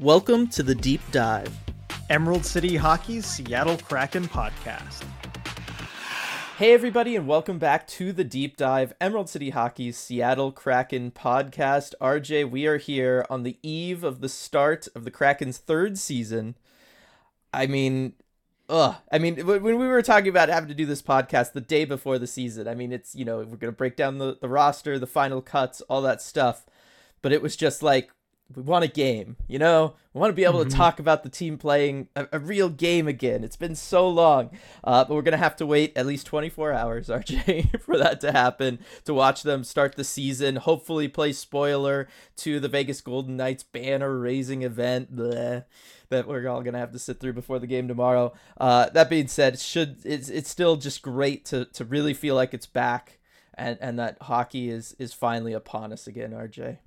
Welcome to The Deep Dive, Emerald City Hockey's Seattle Kraken podcast. Hey everybody, and welcome back to The Deep Dive, Emerald City Hockey's Seattle Kraken podcast. RJ, we are here on the eve of the start of the Kraken's third season. I mean, when we were talking about having to do this podcast the day before the season, I mean, it's, you know, we're going to break down the roster, the final cuts, all that stuff. But it was just like, we want a game, you know? We want to be able to talk about the team playing a real game again. It's been so long. But we're going to have to wait at least 24 hours, RJ, for that to happen, to watch them start the season, hopefully play spoiler to the Vegas Golden Knights banner-raising event. Bleh. That we're all going to have to sit through before the game tomorrow. That being said, it's still just great to really feel like it's back and that hockey is finally upon us again, RJ.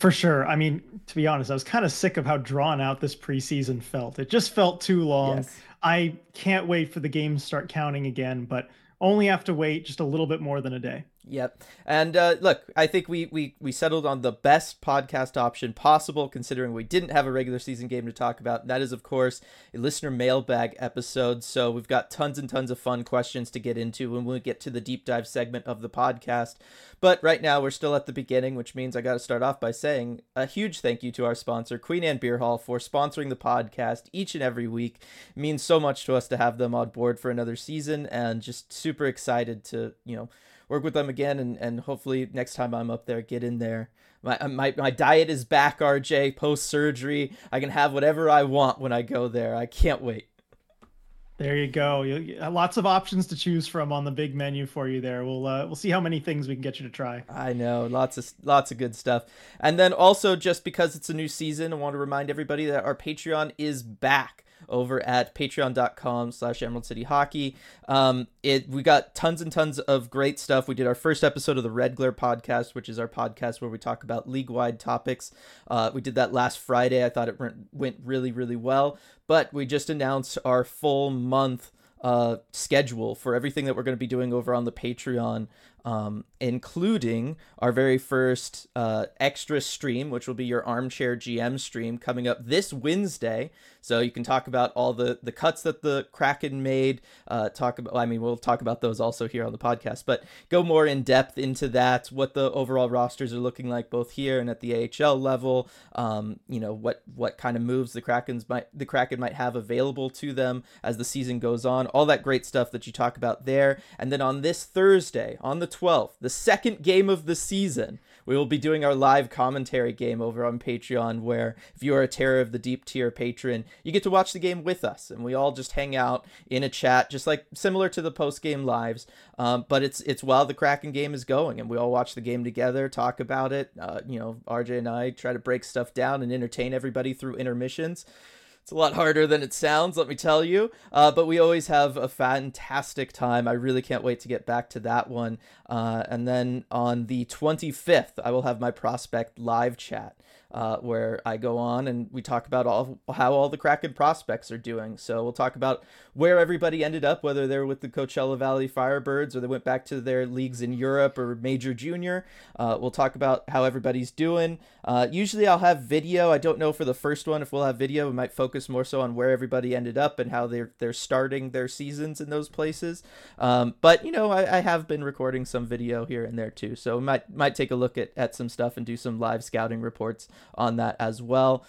For sure. I mean, to be honest, I was kind of sick of how drawn out this preseason felt. It just felt too long. Yes. I can't wait for the games to start counting again, but only have to wait just a little bit more than a day. Yep. And look, I think we settled on the best podcast option possible, considering we didn't have a regular season game to talk about. That is, of course, a listener mailbag episode. So we've got tons and tons of fun questions to get into when we get to the deep dive segment of the podcast. But right now we're still at the beginning, which means I got to start off by saying a huge thank you to our sponsor, Queen Anne Beer Hall, for sponsoring the podcast each and every week. It means so much to us to have them on board for another season, and just super excited to, you know, work with them again, and hopefully next time I'm up there, get in there. My diet is back, RJ, post-surgery. I can have whatever I want when I go there. I can't wait. There you go. You'll lots of options to choose from on the big menu for you there. We'll see how many things we can get you to try. I know, lots of good stuff. And then also, just because it's a new season, I want to remind everybody that our Patreon is back over at patreon.com/Emerald City Hockey. We got tons and tons of great stuff. We did our first episode of the Red Glare podcast, which is our podcast where we talk about league-wide topics. We did that last Friday. I thought it went really, really well. But we just announced our full month schedule for everything that we're going to be doing over on the Patreon, including our very first extra stream, which will be your Armchair GM stream coming up this Wednesday. So you can talk about all the cuts that the Kraken made. We'll talk about those also here on the podcast, but go more in depth into that, what the overall rosters are looking like both here and at the AHL level. You know, what kind of moves the Kraken might have available to them as the season goes on. All that great stuff that you talk about there. And then on this Thursday, on the 12th, the second game of the season, we will be doing our live commentary game over on Patreon, where if you are a Terror of the Deep tier patron, you get to watch the game with us, and we all just hang out in a chat, just like similar to the post-game lives. But it's while the Kraken game is going, and we all watch the game together, talk about it. You know, RJ and I try to break stuff down and entertain everybody through intermissions. It's a lot harder than it sounds, let me tell you, but we always have a fantastic time. I really can't wait to get back to that one. And then on the 25th, I will have my prospect live chat, where I go on and we talk about how all the Kraken prospects are doing. So we'll talk about where everybody ended up, whether they're with the Coachella Valley Firebirds or they went back to their leagues in Europe or Major Junior. We'll talk about how everybody's doing. Usually I'll have video. I don't know for the first one if we'll have video. We might focus more so on where everybody ended up and how they're starting their seasons in those places. But, you know, I have been recording some video here and there too. So might take a look at some stuff and do some live scouting reports on that as well.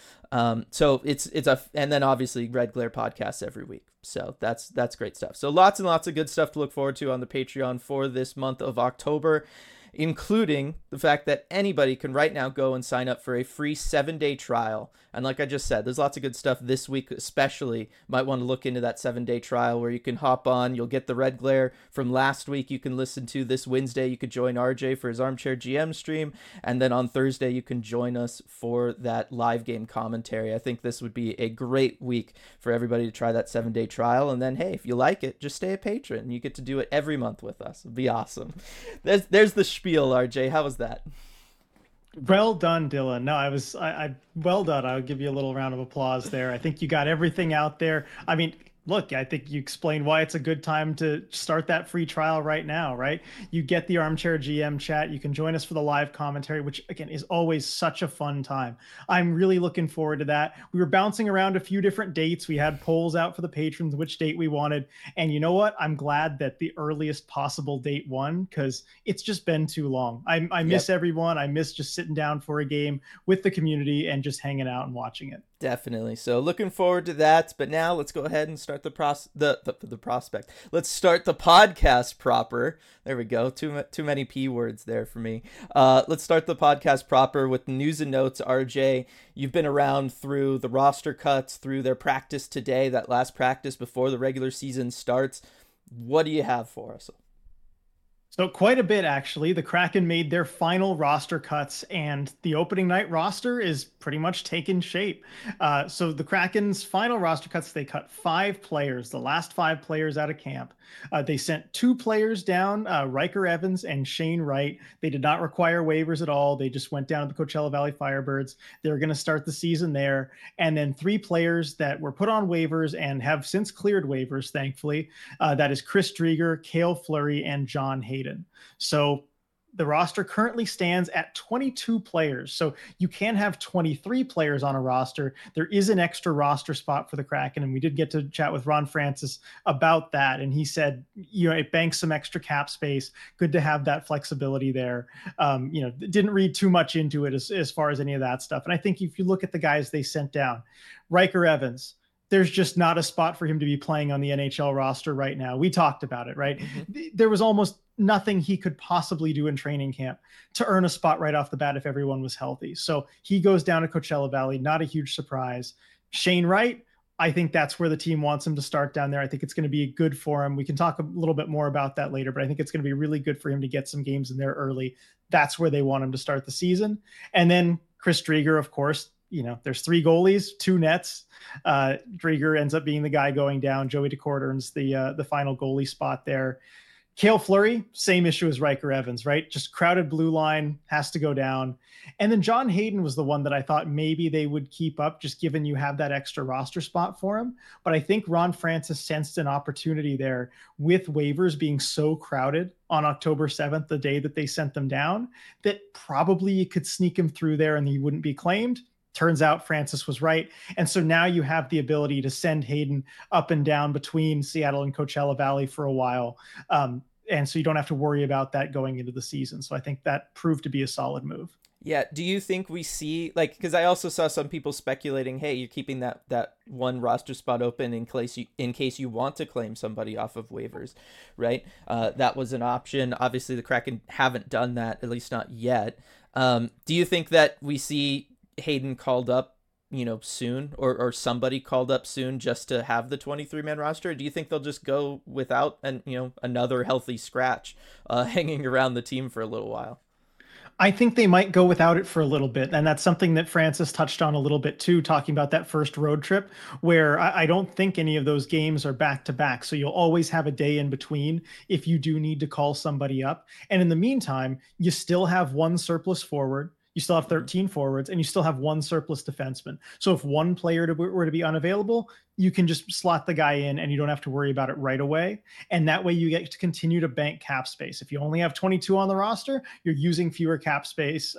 So and then obviously Red Glare podcasts every week. So that's great stuff. So lots and lots of good stuff to look forward to on the Patreon for this month of October, including the fact that anybody can right now go and sign up for a free 7-day trial. And like I just said, there's lots of good stuff this week, especially might want to look into that 7-day trial where you can hop on. You'll get the Red Glare from last week. You can listen to this Wednesday. You could join RJ for his Armchair GM stream. And then on Thursday, you can join us for that live game commentary. I think this would be a great week for everybody to try that 7-day trial. And then, hey, if you like it, just stay a patron. You get to do it every month with us. It'd be awesome. There's the spiel, RJ. How was that? Well done, Dylan. No, I well done. I'll give you a little round of applause there. I think you got everything out there. I mean, look, I think you explained why it's a good time to start that free trial right now, right? You get the Armchair GM chat. You can join us for the live commentary, which again is always such a fun time. I'm really looking forward to that. We were bouncing around a few different dates. We had polls out for the patrons, which date we wanted. And you know what? I'm glad that the earliest possible date won, because it's just been too long. I miss everyone. I miss just sitting down for a game with the community and just hanging out and watching it. Definitely. So looking forward to that. But now let's go ahead and start the prospect. Let's start the podcast proper. There we go. Too many P words there for me. Let's start the podcast proper with news and notes. RJ, you've been around through the roster cuts, through their practice today, that last practice before the regular season starts. What do you have for us? So quite a bit, actually. The Kraken made their final roster cuts, and the opening night roster is pretty much taken shape. So the Kraken's final roster cuts, they cut 5 players, the last 5 players out of camp. They sent 2 players down, Riker Evans and Shane Wright. They did not require waivers at all. They just went down to the Coachella Valley Firebirds. They're going to start the season there. And then 3 players that were put on waivers and have since cleared waivers, thankfully. That is Chris Driedger, Cale Fleury, and John Hayden. So the roster currently stands at 22 players. So you can have 23 players on a roster. There is an extra roster spot for the Kraken. And we did get to chat with Ron Francis about that. And he said, you know, it banks some extra cap space. Good to have that flexibility there. You know, didn't read too much into it as far as any of that stuff. And I think if you look at the guys they sent down, Riker Evans, there's just not a spot for him to be playing on the NHL roster right now. We talked about it, right? Mm-hmm. There was almost nothing he could possibly do in training camp to earn a spot right off the bat if everyone was healthy. So he goes down to Coachella Valley, not a huge surprise. Shane Wright, I think that's where the team wants him to start down there. I think it's going to be good for him. We can talk a little bit more about that later, but I think it's going to be really good for him to get some games in there early. That's where they want him to start the season. And then Chris Driedger, of course, you know, there's 3 goalies, 2 nets. Driedger ends up being the guy going down. Joey Daccord earns the final goalie spot there. Cale Fleury, same issue as Riker Evans, right? Just crowded blue line, has to go down. And then John Hayden was the one that I thought maybe they would keep up, just given you have that extra roster spot for him. But I think Ron Francis sensed an opportunity there with waivers being so crowded on October 7th, the day that they sent them down, that probably you could sneak him through there and he wouldn't be claimed. Turns out Francis was right. And so now you have the ability to send Hayden up and down between Seattle and Coachella Valley for a while. And so you don't have to worry about that going into the season. So I think that proved to be a solid move. Yeah. Do you think we see, like, because I also saw some people speculating, hey, you're keeping that one roster spot open in case you want to claim somebody off of waivers, right? That was an option. Obviously, the Kraken haven't done that, at least not yet. Do you think that we see Hayden called up, you know, soon, or somebody called up soon just to have the 23-man roster? Or do you think they'll just go without another healthy scratch hanging around the team for a little while? I think they might go without it for a little bit. And that's something that Francis touched on a little bit too, talking about that first road trip, where I don't think any of those games are back to back. So you'll always have a day in between if you do need to call somebody up. And in the meantime, you still have 1 surplus forward. You still have 13 forwards, and you still have 1 surplus defenseman. So if 1 player were to be unavailable, you can just slot the guy in and you don't have to worry about it right away. And that way you get to continue to bank cap space. If you only have 22 on the roster, you're using fewer cap space,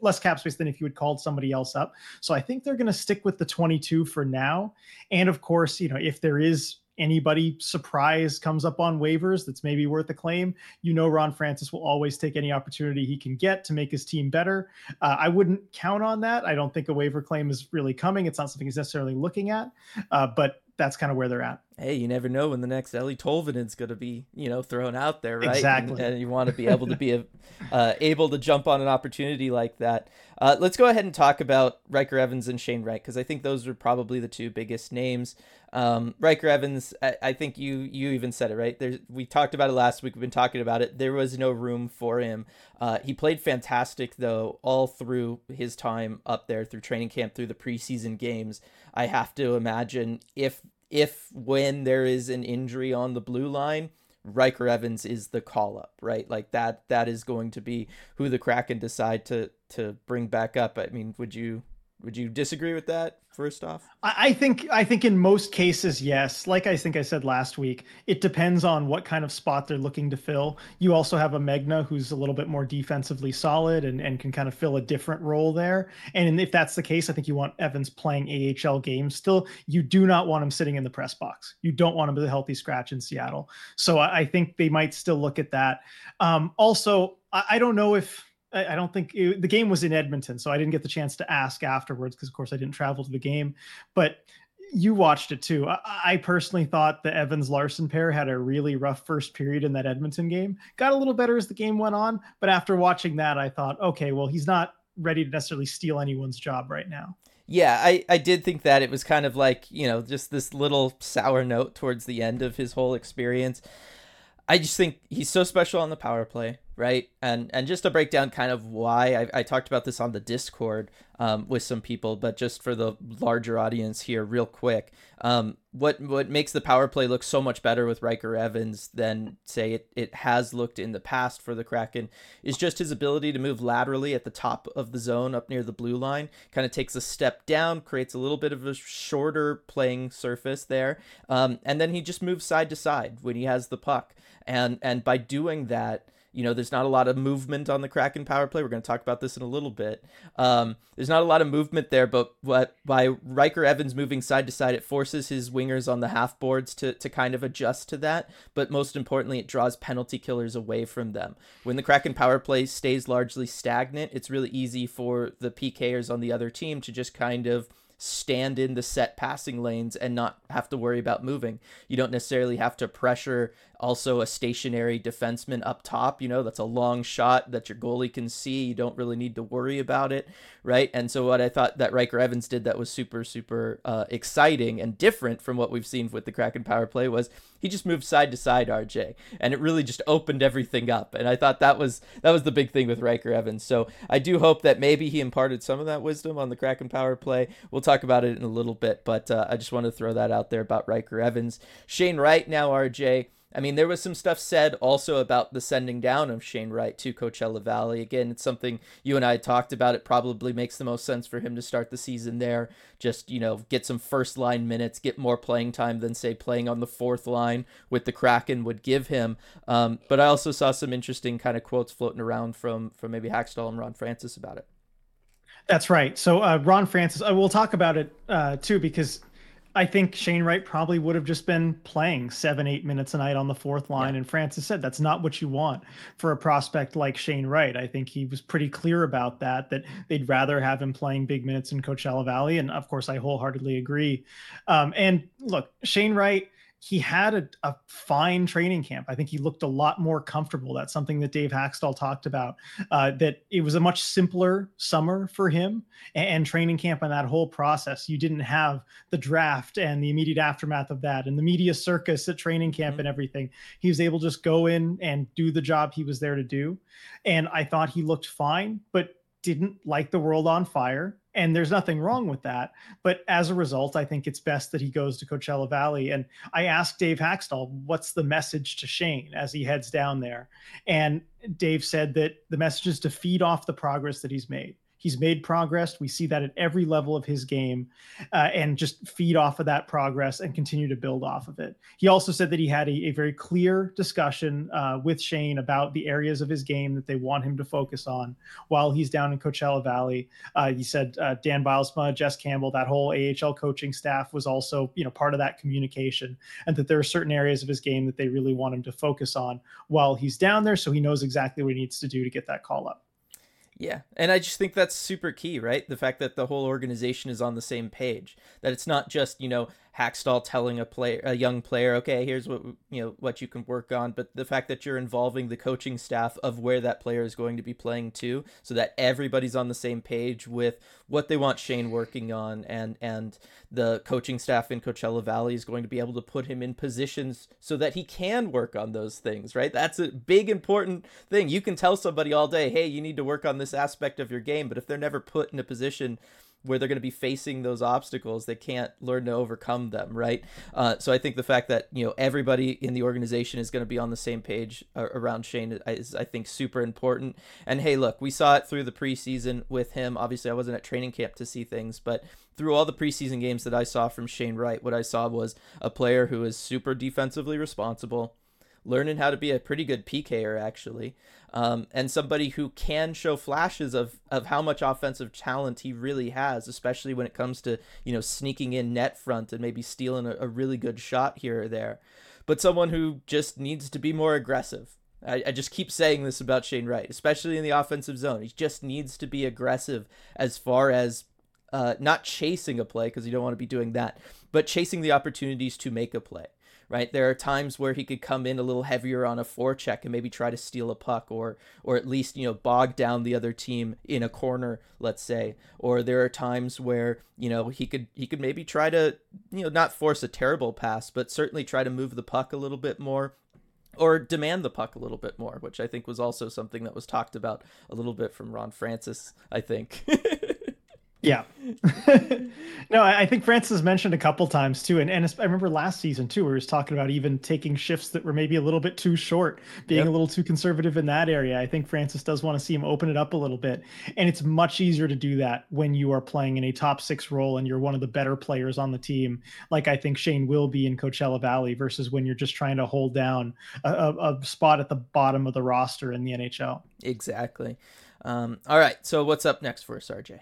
less cap space than if you had called somebody else up. So I think they're going to stick with the 22 for now. And of course, you know, if there is anybody surprise comes up on waivers that's maybe worth a claim, you know, Ron Francis will always take any opportunity he can get to make his team better. I wouldn't count on that. I don't think a waiver claim is really coming. It's not something he's necessarily looking at, but that's kind of where they're at. Hey, you never know when the next Eeli Tolvanen's going to be, you know, thrown out there, right? Exactly. And you want to be able to be able to jump on an opportunity like that. Let's go ahead and talk about Riker Evans and Shane Wright, because I think those are probably the 2 biggest names. Riker Evans, I think you even said it, right? We talked about it last week. We've been talking about it. There was no room for him. He played fantastic, though, all through his time up there, through training camp, through the preseason games. I have to imagine when there is an injury on the blue line, Riker Evans is the call up, right? Like that is going to be who the Kraken decide to bring back up. I mean, would you Would you disagree with that? First off, I think in most cases, yes. Like I think I said last week, it depends on what kind of spot they're looking to fill. You also have a Megna who's a little bit more defensively solid and can kind of fill a different role there. And if that's the case, I think you want Evans playing AHL games still. You do not want him sitting in the press box. You don't want him to be a healthy scratch in Seattle. So I think they might still look at that. Also, I don't know if. I don't think the game was in Edmonton, so I didn't get the chance to ask afterwards because, of course, I didn't travel to the game. But you watched it, too. I personally thought the Evans-Larson pair had a really rough first period in that Edmonton game. Got a little better as the game went on. But after watching that, I thought, OK, well, he's not ready to necessarily steal anyone's job right now. Yeah, I did think that it was kind of like, just this little sour note towards the end of his whole experience. I just think he's so special on the power play, right? And just to break down kind of why, I talked about this on the Discord with some people, but just for the larger audience here real quick, what makes the power play look so much better with Riker Evans than, say, it has looked in the past for the Kraken is just his ability to move laterally at the top of the zone up near the blue line, kind of takes a step down, creates a little bit of a shorter playing surface there, and then he just moves side to side when he has the puck. And by doing that, there's not a lot of movement on the Kraken power play. We're going to talk about this in a little bit. There's not a lot of movement there, but by Riker Evans moving side to side, it forces his wingers on the half boards to kind of adjust to that. But most importantly, it draws penalty killers away from them. When the Kraken power play stays largely stagnant, it's really easy for the PKers on the other team to just kind of stand in the set passing lanes and not have to worry about moving. You don't necessarily have to pressure also a stationary defenseman up top. That's a long shot that your goalie can see. You don't really need to worry about it, right? And so what I thought that Riker Evans did that was super, super exciting and different from what we've seen with the Kraken power play was he just moved side to side, RJ, and it really just opened everything up. And I thought that was the big thing with Riker Evans. So I do hope that maybe he imparted some of that wisdom on the Kraken power play. We'll talk about it in a little bit, but I just want to throw that out there about Riker Evans. Shane Wright now, RJ. I mean, there was some stuff said also about the sending down of Shane Wright to Coachella Valley. Again, it's something you and I talked about. It probably makes the most sense for him to start the season there. Just, get some first line minutes, get more playing time than, say, playing on the fourth line with the Kraken would give him. But I also saw some interesting kind of quotes floating around from maybe Hakstol and Ron Francis about it. That's right. So Ron Francis, I will talk about it too, because I think Shane Wright probably would have just been playing 7-8 minutes a night on the fourth line. Yeah. And Francis said, that's not what you want for a prospect like Shane Wright. I think he was pretty clear about that they'd rather have him playing big minutes in Coachella Valley. And of course I wholeheartedly agree. And look, Shane Wright, he had a fine training camp. I think he looked a lot more comfortable. That's something that Dave Hakstol talked about, that it was a much simpler summer for him and training camp and that whole process. You didn't have the draft and the immediate aftermath of that and the media circus at training camp and everything. He was able to just go in and do the job he was there to do. And I thought he looked fine, but didn't light the world on fire. And there's nothing wrong with that. But as a result, I think it's best that he goes to Coachella Valley. And I asked Dave Hakstol, what's the message to Shane as he heads down there? And Dave said that the message is to feed off the progress that he's made. He's made progress. We see that at every level of his game, and just feed off of that progress and continue to build off of it. He also said that he had a very clear discussion with Shane about the areas of his game that they want him to focus on while he's down in Coachella Valley. He said Dan Bilesma, Jess Campbell, that whole AHL coaching staff was also part of that communication, and that there are certain areas of his game that they really want him to focus on while he's down there, so he knows exactly what he needs to do to get that call up. Yeah, and I just think that's super key, right? The fact that the whole organization is on the same page, that it's not just, Hakstol telling a young player, okay, here's what what you can work on, but the fact that you're involving the coaching staff of where that player is going to be playing too, so that everybody's on the same page with what they want Shane working on, and the coaching staff in Coachella Valley is going to be able to put him in positions so that he can work on those things, right? That's a big, important thing. You can tell somebody all day, hey, you need to work on this aspect of your game, but if they're never put in a position where they're going to be facing those obstacles, they can't learn to overcome them, right? So I think the fact that, you know, everybody in the organization is going to be on the same page around Shane is, I think, super important. And hey, look, we saw it through the preseason with him. Obviously, I wasn't at training camp to see things, but through all the preseason games that I saw from Shane Wright, what I saw was a player who is super defensively responsible, learning how to be a pretty good PKer, actually, and somebody who can show flashes of how much offensive talent he really has, especially when it comes to, you know, sneaking in net front and maybe stealing a really good shot here or there. But someone who just needs to be more aggressive. I just keep saying this about Shane Wright, especially in the offensive zone. He just needs to be aggressive as far as not chasing a play, because you don't want to be doing that, but chasing the opportunities to make a play. Right, there are times where he could come in a little heavier on a forecheck and maybe try to steal a puck, or at least, you know, bog down the other team in a corner, let's say. Or there are times where, you know, he could maybe try to, you know, not force a terrible pass, but certainly try to move the puck a little bit more, or demand the puck a little bit more, which I think was also something that was talked about a little bit from Ron Francis, I think. Yeah. No, I think Francis mentioned a couple times too. And I remember last season too, where he was talking about even taking shifts that were maybe a little bit too short, being a little too conservative in that area. I think Francis does want to see him open it up a little bit. And it's much easier to do that when you are playing in a top six role and you're one of the better players on the team, like I think Shane will be in Coachella Valley, versus when you're just trying to hold down a spot at the bottom of the roster in the NHL. Exactly. All right. So what's up next for us, RJ?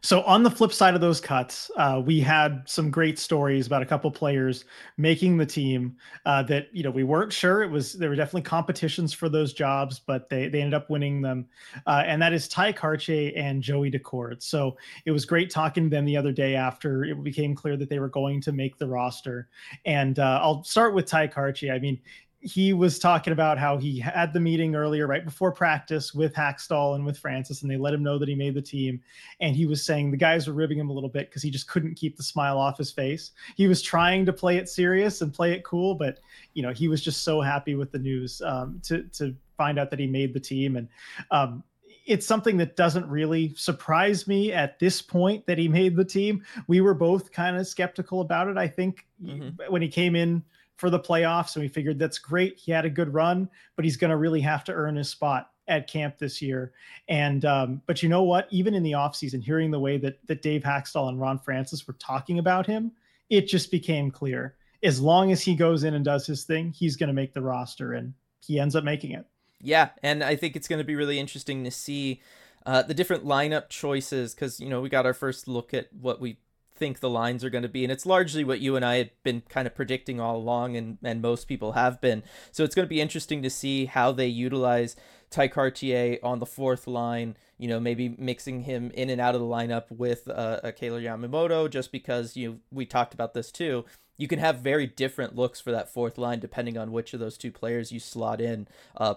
So on the flip side of those cuts, we had some great stories about a couple players making the team that, you know, we weren't sure. There were definitely competitions for those jobs, but they ended up winning them. And that is Ty Kartier and Joey Daccord. So it was great talking to them the other day after it became clear that they were going to make the roster. And I'll start with Ty Kartier. I mean, he was talking about how he had the meeting earlier, right before practice, with Hakstol and with Francis, and they let him know that he made the team. And he was saying the guys were ribbing him a little bit because he just couldn't keep the smile off his face. He was trying to play it serious and play it cool, but, you know, he was just so happy with the news to find out that he made the team. And it's something that doesn't really surprise me at this point that he made the team. We were both kind of skeptical about it, I think, when he came in for the playoffs, and we figured that's great. He had a good run, but he's going to really have to earn his spot at camp this year. And, but you know what, even in the offseason, hearing the way that Dave Hakstol and Ron Francis were talking about him, it just became clear. As long as he goes in and does his thing, he's going to make the roster, and he ends up making it. Yeah. And I think it's going to be really interesting to see the different lineup choices. 'Cause, you know, we got our first look at what we think the lines are going to be, and it's largely what you and I had been kind of predicting all along, and most people have been. So it's going to be interesting to see how they utilize Ty Kartier on the fourth line, you know, maybe mixing him in and out of the lineup with a Kailer Yamamoto, just because, you know, we talked about this too. You can have very different looks for that fourth line depending on which of those two players you slot in,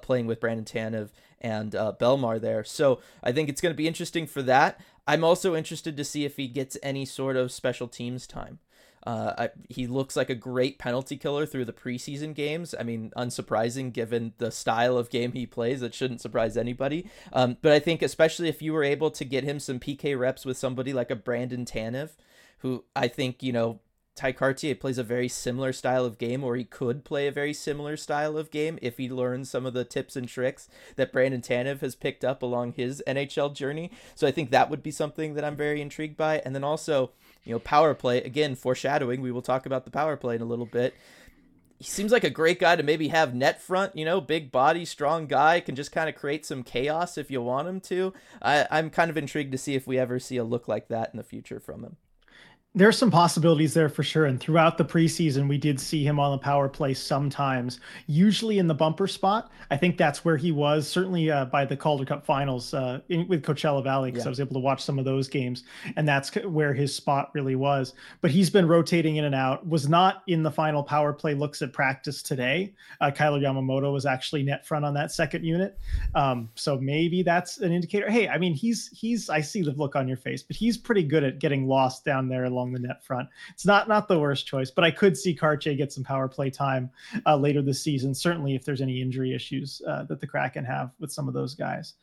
playing with Brandon Tanev and Belmar there. So I think it's going to be interesting for that. I'm also interested to see if he gets any sort of special teams time. He looks like a great penalty killer through the preseason games. I mean, unsurprising given the style of game he plays. It shouldn't surprise anybody. But I think especially if you were able to get him some PK reps with somebody like a Brandon Tanev, who I think, you know, Ty Kartier plays a very similar style of game, or he could play a very similar style of game if he learns some of the tips and tricks that Brandon Tanev has picked up along his NHL journey. So I think that would be something that I'm very intrigued by. And then also, you know, power play, again, foreshadowing, we will talk about the power play in a little bit. He seems like a great guy to maybe have net front, you know, big body, strong guy, can just kind of create some chaos if you want him to. I'm kind of intrigued to see if we ever see a look like that in the future from him. There's some possibilities there for sure. And throughout the preseason, we did see him on the power play sometimes, usually in the bumper spot. I think that's where he was, certainly by the Calder Cup finals with Coachella Valley, because I was able to watch some of those games. And that's where his spot really was. But he's been rotating in and out, was not in the final power play looks at practice today. Kailer Yamamoto was actually net front on that second unit. So maybe that's an indicator. Hey, I mean, he's I see the look on your face, but he's pretty good at getting lost down there along the net front. It's not the worst choice, but I could see Kartier get some power play time later this season, certainly if there's any injury issues that the Kraken have with some of those guys.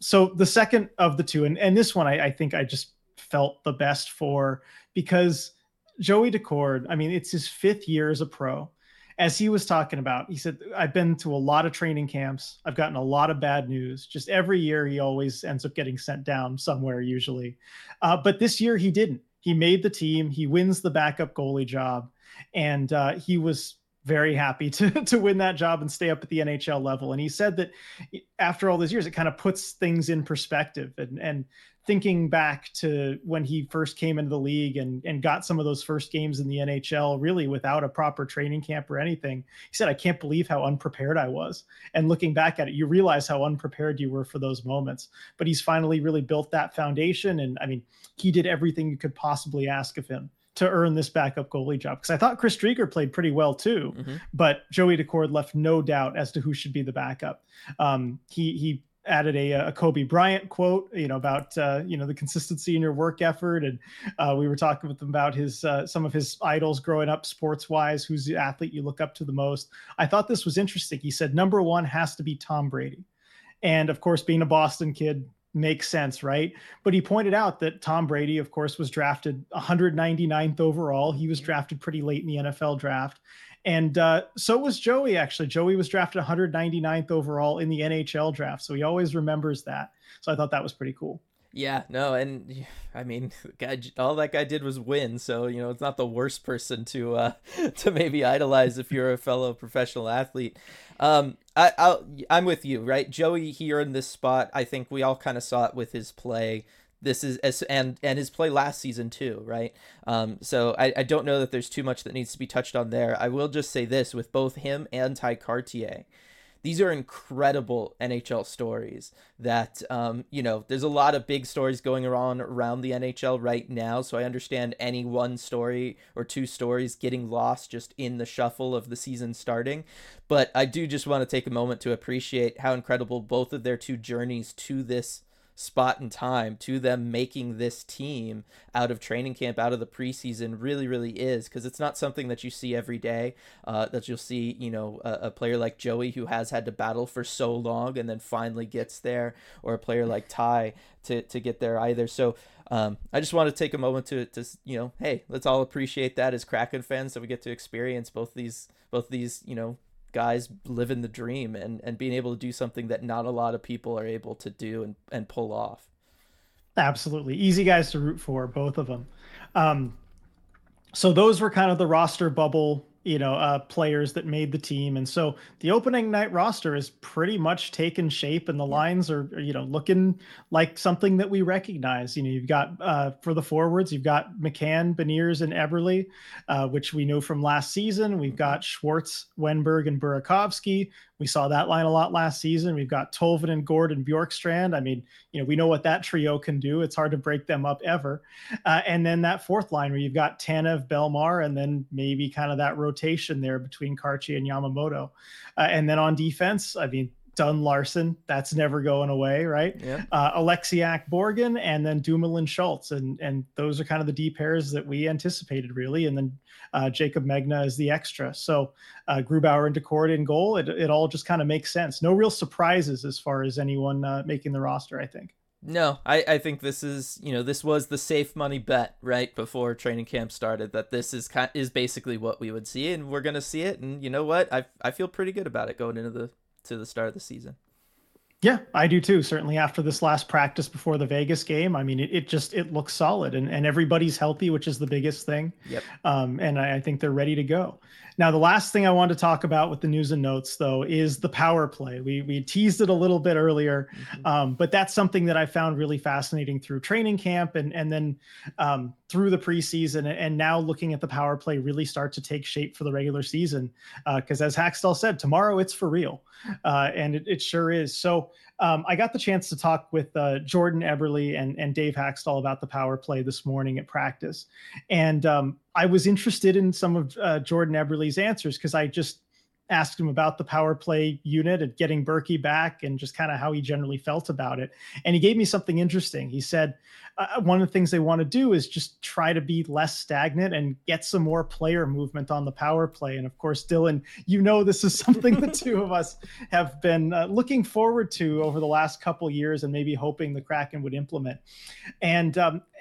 So the second of the two, and this one I think I just felt the best for, because Joey Daccord, I mean, it's his fifth year as a pro. As he was talking about, he said, I've been to a lot of training camps. I've gotten a lot of bad news. Just every year, he always ends up getting sent down somewhere usually. But this year he didn't. He made the team. He wins the backup goalie job. And he was very happy to win that job and stay up at the NHL level. And he said that after all those years, it kind of puts things in perspective, and thinking back to when he first came into the league and got some of those first games in the NHL, really without a proper training camp or anything, he said, I can't believe how unprepared I was. And looking back at it, you realize how unprepared you were for those moments, but he's finally really built that foundation. And I mean, he did everything you could possibly ask of him to earn this backup goalie job, because I thought Chris Driedger played pretty well too, but Joey Daccord left no doubt as to who should be the backup. He added a Kobe Bryant quote, about the consistency in your work effort, and we were talking with him about his some of his idols growing up sports wise, who's the athlete you look up to the most. I thought this was interesting. He said number one has to be Tom Brady, and of course, being a Boston kid, makes sense, right? But he pointed out that Tom Brady, of course, was drafted 199th overall. He was drafted pretty late in the NFL draft. And so was Joey, actually. Joey was drafted 199th overall in the NHL draft. So he always remembers that. So I thought that was pretty cool. Yeah, no, and I mean, God, all that guy did was win. So, it's not the worst person to maybe idolize if you're a fellow professional athlete. I'm with you, right? Joey here in this spot, I think we all kind of saw it with his play. This is and his play last season too, right? So I don't know that there's too much that needs to be touched on there. I will just say this with both him and Ty Kartier. These are incredible NHL stories that, there's a lot of big stories going on around the NHL right now. So I understand any one story or two stories getting lost just in the shuffle of the season starting. But I do just want to take a moment to appreciate how incredible both of their two journeys to this spot in time, to them making this team out of training camp, out of the preseason, really is, because it's not something that you see every day, that you'll see, a player like Joey, who has had to battle for so long and then finally gets there, or a player like Ty to get there either. So I just want to take a moment to hey, let's all appreciate that as Kraken fans, that we get to experience both these guys living the dream and being able to do something that not a lot of people are able to do and pull off. Absolutely. Easy guys to root for, both of them. So those were kind of the roster bubble, players that made the team. And so the opening night roster is pretty much taken shape, and the lines are looking like something that we recognize. You've got, for the forwards, you've got McCann, Beniers, and Eberle, which we know from last season. We've got Schwartz, Wenberg, and Burakovsky. We saw that line a lot last season. We've got Tolvanen, Gord, and Bjorkstrand. I mean, we know what that trio can do. It's hard to break them up ever. And then that fourth line where you've got Tanev, Belmar, and then maybe kind of that rotation there between Karchi and Yamamoto. And then on defense, I mean, Dunn, Larson, that's never going away, right? Yep. Alexiak, Borgen, and then Dumoulin, Schultz. And those are kind of the D pairs that we anticipated, really. And then Jacob Megna is the extra. So Grubauer and Daccord in goal, it all just kind of makes sense. No real surprises as far as anyone making the roster, I think. No, I think this is, this was the safe money bet right before training camp started, that this is basically what we would see, and we're going to see it. And you know what? I feel pretty good about it going into the start of the season. Yeah, I do too. Certainly after this last practice before the Vegas game, I mean, it looks solid, and everybody's healthy, which is the biggest thing. Yep. And I think they're ready to go. Now, the last thing I want to talk about with the news and notes, though, is the power play. We teased it a little bit earlier, but that's something that I found really fascinating through training camp and then through the preseason, and now looking at the power play really start to take shape for the regular season. Because as Hakstol said, tomorrow it's for real, and it sure is. So. I got the chance to talk with Jordan Eberle and Dave Hakstol about the power play this morning at practice. And I was interested in some of Jordan Eberle's answers, because I just asked him about the power play unit and getting Berkey back and just kind of how he generally felt about it. And he gave me something interesting. He said, one of the things they want to do is just try to be less stagnant and get some more player movement on the power play. And of course, Dylan, you know, this is something the two of us have been looking forward to over the last couple years and maybe hoping the Kraken would implement. And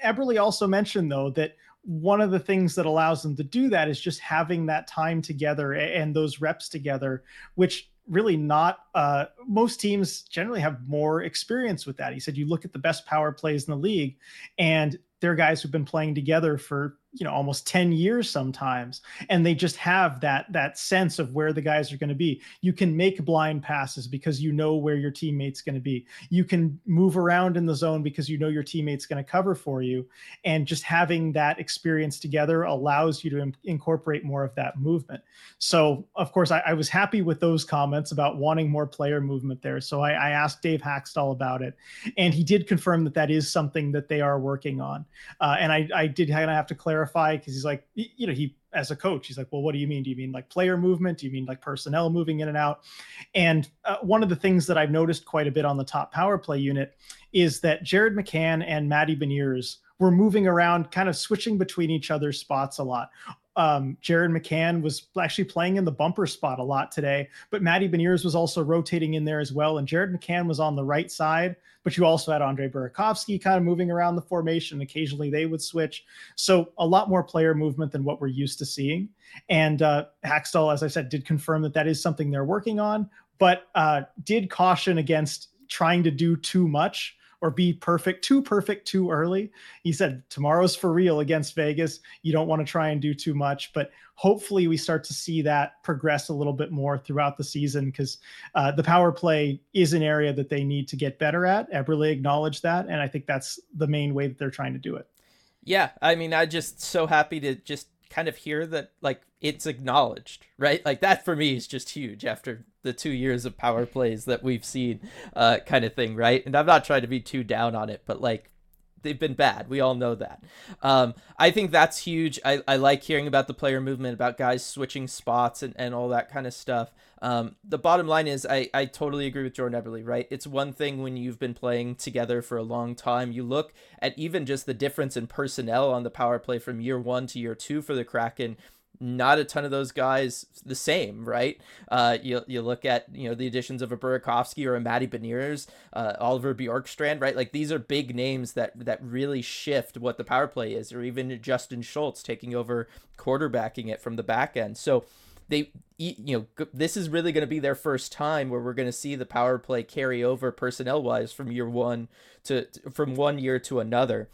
Eberle also mentioned, though, that one of the things that allows them to do that is just having that time together and those reps together, which really not most teams generally have more experience with that. He said, you look at the best power plays in the league and they're guys who've been playing together for, you know, almost 10 years sometimes. And they just have that sense of where the guys are going to be. You can make blind passes because you know where your teammate's going to be. You can move around in the zone because you know your teammate's going to cover for you. And just having that experience together allows you to incorporate more of that movement. So, of course, I was happy with those comments about wanting more player movement there. So I asked Dave Hakstol about it. And he did confirm that that is something that they are working on. And I did kind of have to clarify, because he's like, you know, he, as a coach, he's like, well, what do you mean? Do you mean like player movement? Do you mean like personnel moving in and out? And one of the things that I've noticed quite a bit on the top power play unit is that Jared McCann and Matty Beniers were moving around, kind of switching between each other's spots a lot. Jared McCann was actually playing in the bumper spot a lot today, but Matty Beniers was also rotating in there as well. And Jared McCann was on the right side, but you also had Andre Burakovsky kind of moving around the formation. Occasionally they would switch. So a lot more player movement than what we're used to seeing. And Hakstol, as I said, did confirm that that is something they're working on, but did caution against trying to do too much or be perfect too early. He said, tomorrow's for real against Vegas. You don't want to try and do too much, but hopefully we start to see that progress a little bit more throughout the season, because the power play is an area that they need to get better at. Eberle acknowledged that, and I think that's the main way that they're trying to do it. Yeah, I mean, I'm just so happy to just kind of hear that, like, it's acknowledged, right? Like, that for me is just huge after the 2 years of power plays that we've seen, kind of thing, right? And I'm not trying to be too down on it, but like, they've been bad. We all know that. I think that's huge. I like hearing about the player movement, about guys switching spots and all that kind of stuff. The bottom line is I totally agree with Jordan Eberle, right? It's one thing when you've been playing together for a long time. You look at even just the difference in personnel on the power play from year one to year two for the Kraken. Not a ton of those guys the same, right? You look at, you know, the additions of a Burakovsky or a Matty Beniers, Oliver Bjorkstrand, right? Like, these are big names that really shift what the power play is, or even Justin Schultz taking over quarterbacking it from the back end. So they, you know, this is really going to be their first time where we're going to see the power play carry over personnel wise from year one to from 1 year to another.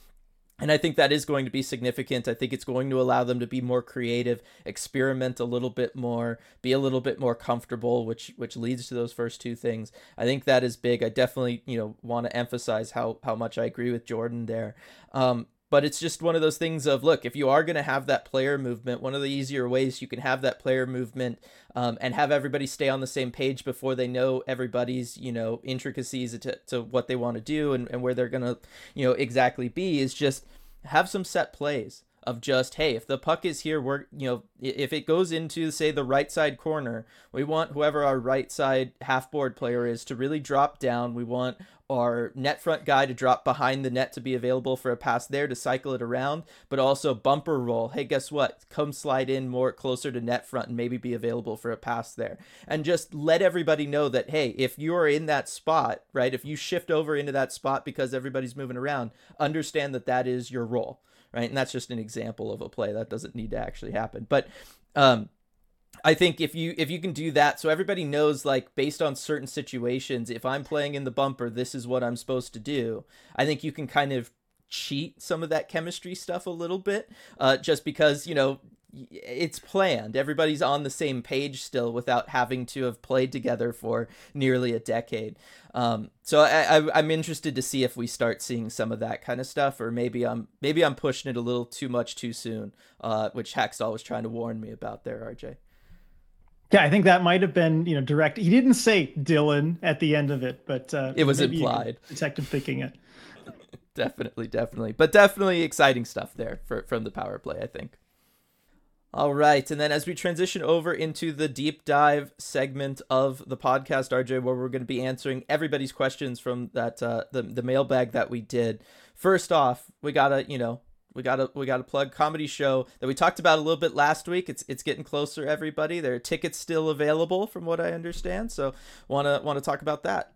And I think that is going to be significant. I think it's going to allow them to be more creative, experiment a little bit more, be a little bit more comfortable, which leads to those first two things. I think that is big. I definitely, you know, want to emphasize how much I agree with Jordan there. But it's just one of those things of, look, if you are going to have that player movement, one of the easier ways you can have that player movement and have everybody stay on the same page before they know everybody's, you know, intricacies to what they want to do and where they're going to, you know, exactly be, is just have some set plays of just, hey, if the puck is here, we're, you know, if it goes into, say, the right side corner, we want whoever our right side half board player is to really drop down. We want our net front guy to drop behind the net to be available for a pass there, to cycle it around, but also bumper roll. Hey, guess what? Come slide in more closer to net front and maybe be available for a pass there. And just let everybody know that, hey, if you're in that spot, right, if you shift over into that spot because everybody's moving around, understand that that is your role. Right. And that's just an example of a play that doesn't need to actually happen. But I think if you can do that, so everybody knows, like, based on certain situations, if I'm playing in the bumper, this is what I'm supposed to do. I think you can kind of cheat some of that chemistry stuff a little bit, just because, you know, it's planned. Everybody's on the same page still without having to have played together for nearly a decade. So I'm interested to see if we start seeing some of that kind of stuff, or maybe I'm pushing it a little too much too soon, which Hakstol was trying to warn me about there, RJ. Yeah, I think that might have been, you know, direct. He didn't say Dylan at the end of it, but it was implied. Detective picking it. Definitely. But definitely exciting stuff there from the power play, I think. All right. And then as we transition over into the deep dive segment of the podcast, RJ, where we're going to be answering everybody's questions from that the mailbag that we did. First off, we gotta plug comedy show that we talked about a little bit last week. It's getting closer, everybody. There are tickets still available from what I understand. So wanna talk about that.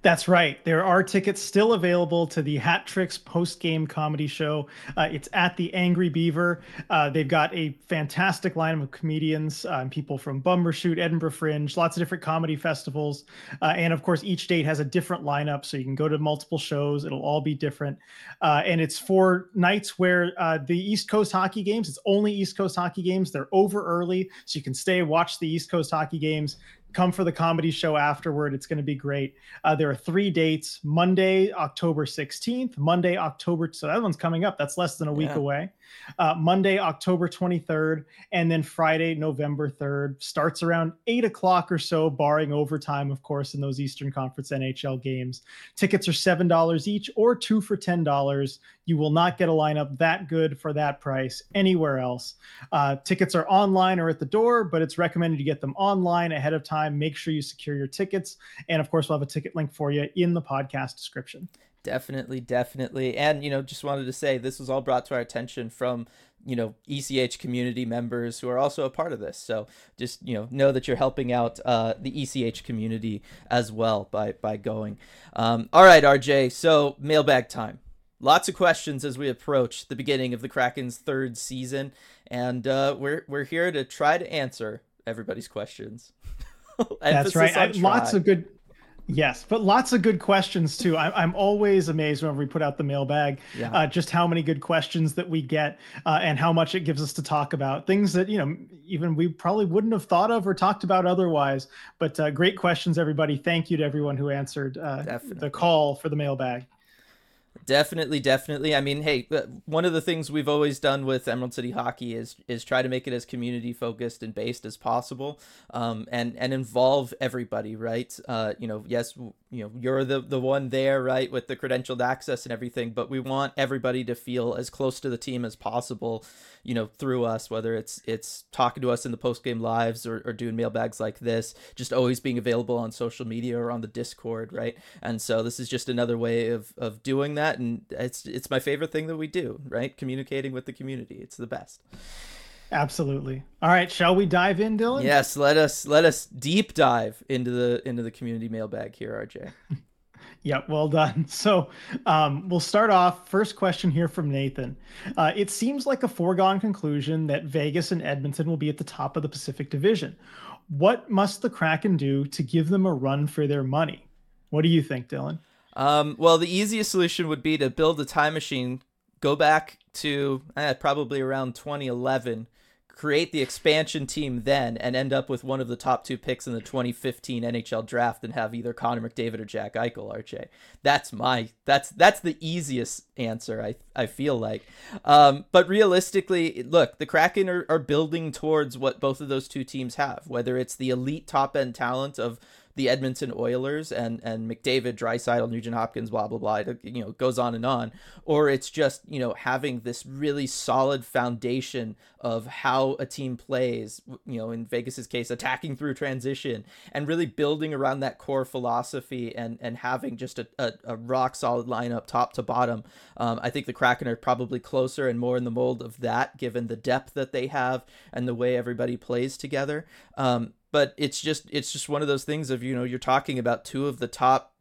That's right. There are tickets still available to the Hat Tricks post-game comedy show. It's at the Angry Beaver. They've got a fantastic lineup of comedians, people from Bumbershoot, Edinburgh Fringe, lots of different comedy festivals. And of course, each date has a different lineup, so you can go to multiple shows. It'll all be different. And it's 4 nights where the East Coast hockey games, it's only East Coast hockey games. They're over early, so you can stay, watch the East Coast hockey games. Come for the comedy show afterward. It's going to be great. There are 3 dates: Monday, October 16th, Monday, October. So that one's coming up. That's less than a week away. Monday, October 23rd, and then Friday, November 3rd. Starts around 8 o'clock or so, barring overtime, of course, in those Eastern Conference NHL games. Tickets are $7 each, or 2 for $10. You will not get a lineup that good for that price anywhere else. Tickets are online or at the door, but it's recommended you get them online ahead of time. Make sure you secure your tickets, and of course we'll have a ticket link for you in the podcast description. Definitely. And just wanted to say this was all brought to our attention from ECH community members who are also a part of this, so just know that you're helping out the ECH community as well by going. All right, RJ, so mailbag time. Lots of questions as we approach the beginning of the Kraken's 3rd season, and we're here to try to answer everybody's questions. That's right. Lots of good questions too. I'm always amazed whenever we put out the mailbag, just how many good questions that we get, and how much it gives us to talk about, things that even we probably wouldn't have thought of or talked about otherwise. But great questions, everybody. Thank you to everyone who answered the call for the mailbag. Definitely. I mean, hey, one of the things we've always done with Emerald City Hockey is try to make it as community focused and based as possible, and involve everybody, right? You're the one there, right, with the credentialed access and everything, but we want everybody to feel as close to the team as possible, through us, whether it's talking to us in the post-game lives or doing mailbags like this, just always being available on social media or on the Discord, right? And so this is just another way of doing that. And it's my favorite thing that we do, right? Communicating with the community. It's the best. Absolutely. All right, shall we dive in, Dylan? Yes, let us deep dive into the community mailbag here, RJ. Yep, well done. So we'll start off. First question here from Nathan. It seems like a foregone conclusion that Vegas and Edmonton will be at the top of the Pacific Division. What must the Kraken do to give them a run for their money? What do you think, Dylan? Well, the easiest solution would be to build a time machine, go back to probably around 2011, create the expansion team then, and end up with one of the top 2 picks in the 2015 NHL draft and have either Connor McDavid or Jack Eichel, RJ. That's the easiest answer, I feel like. But realistically, look, the Kraken are building towards what both of those two teams have, whether it's the elite top-end talent of the Edmonton Oilers and McDavid, Draisaitl, Nugent Hopkins, blah, blah, blah, it goes on and on. Or it's just, having this really solid foundation of how a team plays, in Vegas's case, attacking through transition and really building around that core philosophy and having just a rock solid lineup top to bottom. I think the Kraken are probably closer and more in the mold of that, given the depth that they have and the way everybody plays together. But it's just one of those things of, you're talking about 2 of the top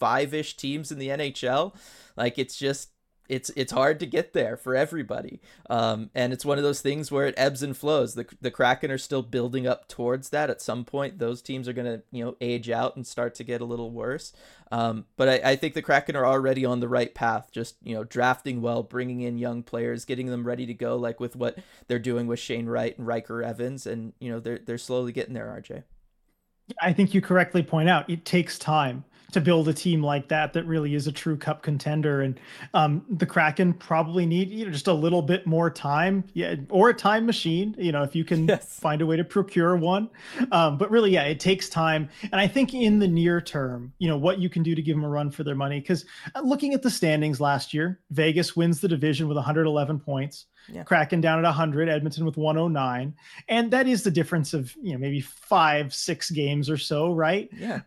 5-ish teams in the NHL. Like, it's hard to get there for everybody. And it's one of those things where it ebbs and flows. The Kraken are still building up towards that. At some point, those teams are going to, age out and start to get a little worse. But I think the Kraken are already on the right path, just, drafting well, bringing in young players, getting them ready to go, like with what they're doing with Shane Wright and Riker Evans. And, they're slowly getting there, RJ. I think you correctly point out it takes time. to build a team like that that really is a true cup contender. And the Kraken probably need, you know, just a little bit more time, or a time machine, you know, if you can find a way to procure one. But really, it takes time. And I think in the near term, you know, what you can do to give them a run for their money, because looking at the standings last year, Vegas wins the division with 111 points. Yeah. Kraken down at 100, Edmonton with 109. And that is the difference of, you know, maybe 5-6 games or so, right? Yeah.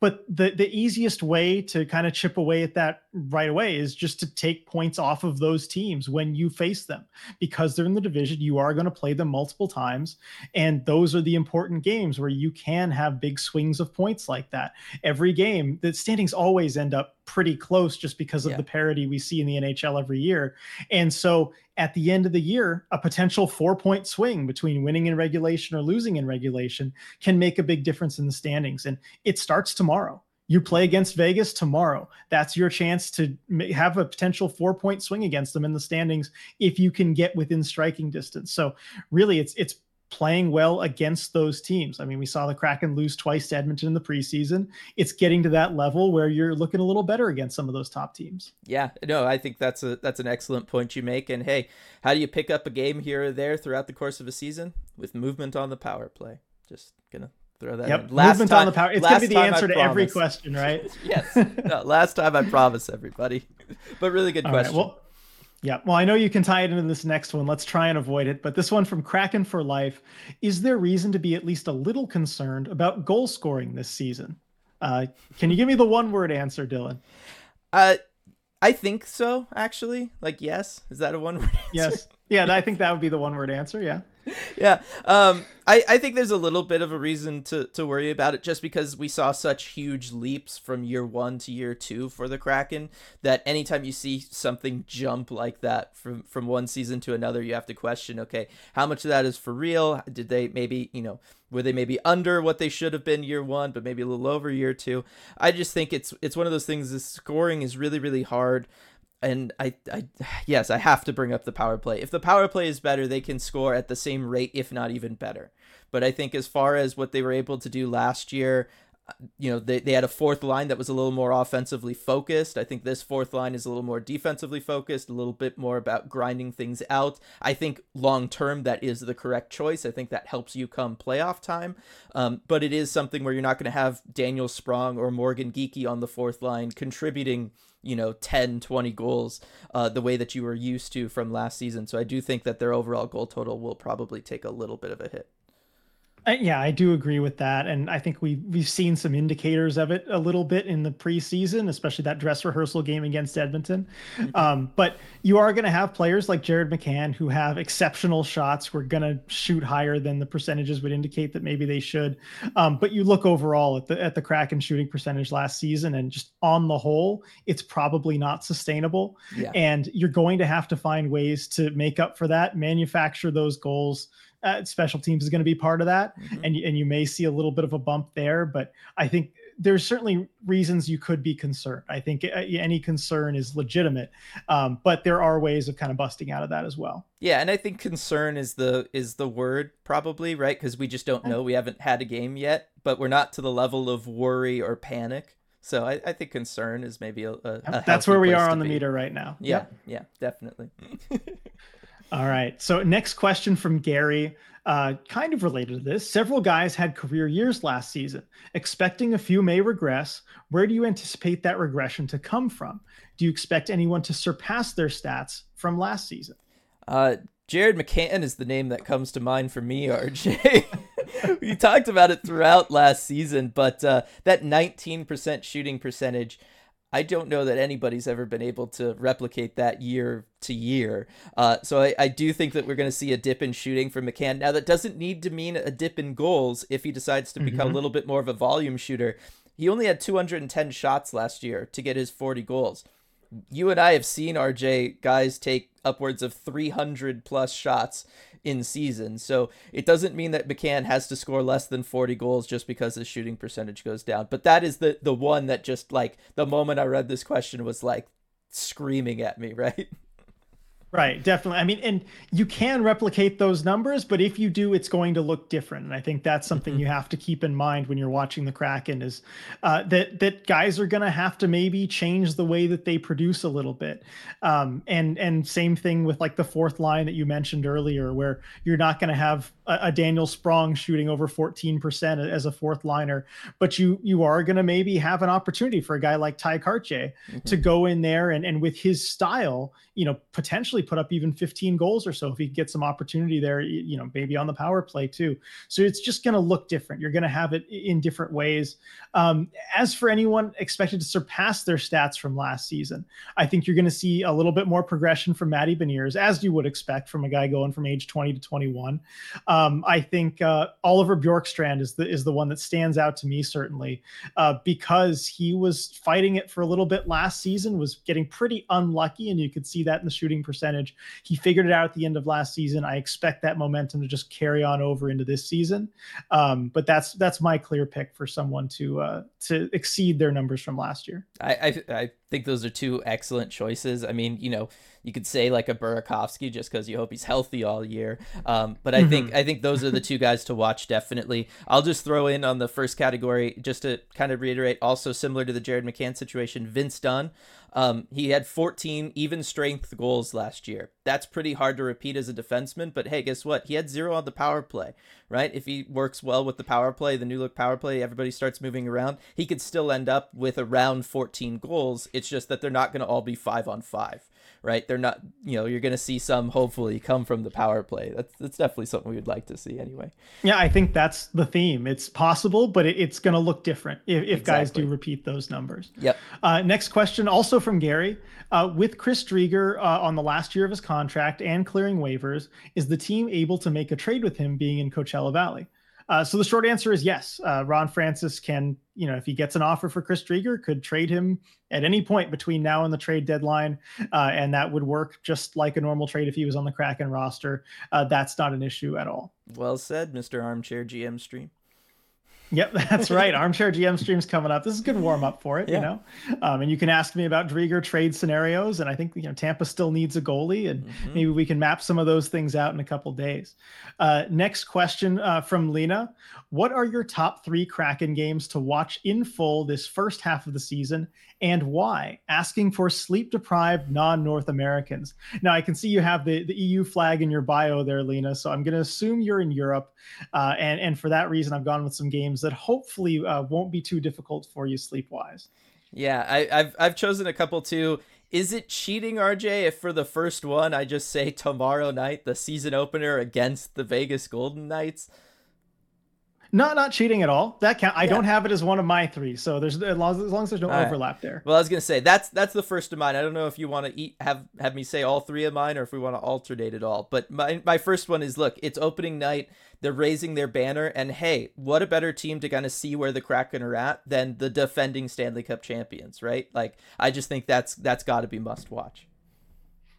But the easiest way to kind of chip away at that right away is just to take points off of those teams when you face them, because they're in the division. You are going to play them multiple times. And those are the important games where you can have big swings of points like that. Every game, the standings always end up pretty close just because of the parity we see in the NHL every year. And so at the end of the year, a potential 4-point swing between winning in regulation or losing in regulation can make a big difference in the standings. And it starts tomorrow. You play against Vegas tomorrow. That's your chance to have a potential 4-point swing against them in the standings if you can get within striking distance. So really it's playing well against those teams. I mean, we saw the Kraken lose twice to Edmonton in the preseason. It's getting to that level where you're looking a little better against some of those top teams. Yeah, no, I think that's an excellent point you make. And hey, how do you pick up a game here or there throughout the course of a season? With movement on the power play. Just gonna throw that in. Movement on the power. It's gonna be the answer to every question, right? Yes. No, last time I promise, everybody. But really good question. Right, well, yeah. Well, I know you can tie it into this next one. Let's try and avoid it. But this one from Kraken for Life. Is there reason to be at least a little concerned about goal scoring this season? Can you give me the one-word answer, Dylan? I think so, actually. Like, yes. Is that a one-word answer? Yes. Yeah, I think that would be the one-word answer, yeah. Yeah. I think there's a little bit of a reason to worry about it, just because we saw such huge leaps from year one to year two for the Kraken that anytime you see something jump like that from one season to another, you have to question, okay, how much of that is for real? Did they maybe, you know, were they maybe under what they should have been year one, but maybe a little over year two? I just think it's one of those things. The scoring is really, really hard. And I have to bring up the power play. If the power play is better, they can score at the same rate, if not even better. But I think as far as what they were able to do last year, you know, they had a fourth line that was a little more offensively focused. I think this fourth line is a little more defensively focused, a little bit more about grinding things out. I think long term that is the correct choice. I think that helps you come playoff time. But it is something where you're not going to have Daniel Sprong or Morgan Geekie on the fourth line contributing, you know, 10, 20 goals the way that you were used to from last season. So I do think that their overall goal total will probably take a little bit of a hit. Yeah, I do agree with that. And I think we've seen some indicators of it a little bit in the preseason, especially that dress rehearsal game against Edmonton. But you are going to have players like Jared McCann who have exceptional shots, who are going to shoot higher than the percentages would indicate that maybe they should. But you look overall at the Kraken shooting percentage last season, and just on the whole, it's probably not sustainable. Yeah. And you're going to have to find ways to make up for that, manufacture those goals. Special teams is going to be part of that. Mm-hmm. And you may see a little bit of a bump there, but I think there's certainly reasons you could be concerned. I think any concern is legitimate, but there are ways of kind of busting out of that as well. Yeah, and I think concern is the word probably, right? Because we just don't know. We haven't had a game yet, but we're not to the level of worry or panic. So I think concern is maybe a that's where we are on the meter right now. Yeah, yeah, definitely. All right. So next question from Gary, kind of related to this. Several guys had career years last season. Expecting a few may regress. Where do you anticipate that regression to come from? Do you expect anyone to surpass their stats from last season? Jared McCann is the name that comes to mind for me, RJ. We talked about it throughout last season, but that 19% shooting percentage, I don't know that anybody's ever been able to replicate that year to year. So I do think that we're going to see a dip in shooting for McCann. Now, that doesn't need to mean a dip in goals if he decides to become a little bit more of a volume shooter. He only had 210 shots last year to get his 40 goals. You and I have seen, RJ, guys take upwards of 300 plus shots in season. So it doesn't mean that McCann has to score less than 40 goals just because his shooting percentage goes down. But that is the one that just, like, the moment I read this question was like screaming at me, right? Right, definitely. I mean, and you can replicate those numbers, but if you do, it's going to look different. And I think that's something you have to keep in mind when you're watching the Kraken is that guys are going to have to maybe change the way that they produce a little bit. And same thing with like the fourth line that you mentioned earlier, where you're not going to have a Daniel Sprong shooting over 14% as a fourth liner, but you are going to maybe have an opportunity for a guy like Ty Kartier to go in there and with his style, you know, potentially put up even 15 goals or so if he gets some opportunity there, you know, maybe on the power play too. So it's just going to look different. You're going to have it in different ways. As for anyone expected to surpass their stats from last season, I think you're going to see a little bit more progression from Matty Beniers, as you would expect from a guy going from age 20 to 21. I think Oliver Bjorkstrand is the one that stands out to me, certainly, because he was fighting it for a little bit last season, was getting pretty unlucky, and you could see that in the shooting percentage. He figured it out at the end of last season. I expect that momentum to just carry on over into this season. But that's my clear pick for someone to exceed their numbers from last year. I think those are two excellent choices. I mean, you know, you could say like a Burakovsky just because you hope he's healthy all year. But I think those are the two guys to watch definitely. I'll just throw in on the first category just to kind of reiterate, also similar to the Jared McCann situation, Vince Dunn. He had 14 even strength goals last year. That's pretty hard to repeat as a defenseman, but hey, guess what? He had 0 on the power play, right? If he works well with the power play, the new look power play, everybody starts moving around, he could still end up with around 14 goals. It's just that they're not going to all be 5-on-5, right? They're not, you know, you're going to see some hopefully come from the power play. That's definitely something we would like to see anyway. Yeah, I think that's the theme. It's possible, but it's going to look different if guys do repeat those numbers. Yep. Next question, also from Gary. With Chris Driedger on the last year of his contract and clearing waivers, is the team able to make a trade with him being in Coachella Valley? So the short answer is yes. Ron Francis can, you know, if he gets an offer for Chris Driedger, could trade him at any point between now and the trade deadline. And that would work just like a normal trade if he was on the Kraken roster. That's not an issue at all. Well said, Mr. Armchair GM Stream. Yep, that's right. Armchair GM Stream's coming up. This is a good warm up for it, yeah. You know. And you can ask me about Driedger trade scenarios, and I think, you know, Tampa still needs a goalie, and maybe we can map some of those things out in a couple days. Next question from Lena: what are your top 3 Kraken games to watch in full this first half of the season, and why? Asking for sleep-deprived non-North Americans. Now, I can see you have the EU flag in your bio there, Lena. So I'm going to assume you're in Europe, and for that reason, I've gone with some games that hopefully won't be too difficult for you sleep-wise. Yeah, I've chosen a couple too. Is it cheating, RJ, if for the first one I just say tomorrow night, the season opener against the Vegas Golden Knights? Not cheating at all. That count. I don't have it as one of my 3, so there's as long as there's no overlap there. Well, I was gonna say that's the first of mine. I don't know if you want to have me say all 3 of mine, or if we want to alternate at all. But my first one is, look, it's opening night. They're raising their banner, and hey, what a better team to kind of see where the Kraken are at than the defending Stanley Cup champions, right? Like, I just think that's got to be must watch.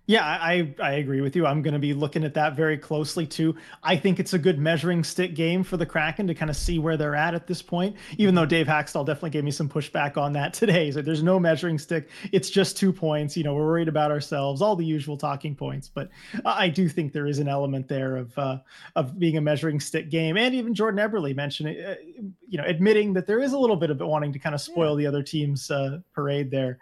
Yeah, I agree with you. I'm going to be looking at that very closely too. I think it's a good measuring stick game for the Kraken to kind of see where they're at this point, even though Dave Hakstol definitely gave me some pushback on that today. So there's no measuring stick. It's just 2 points. You know, we're worried about ourselves, all the usual talking points. But I do think there is an element there of being a measuring stick game. And even Jordan Eberle mentioned it, you know, admitting that there is a little bit of wanting to kind of spoil the other team's parade there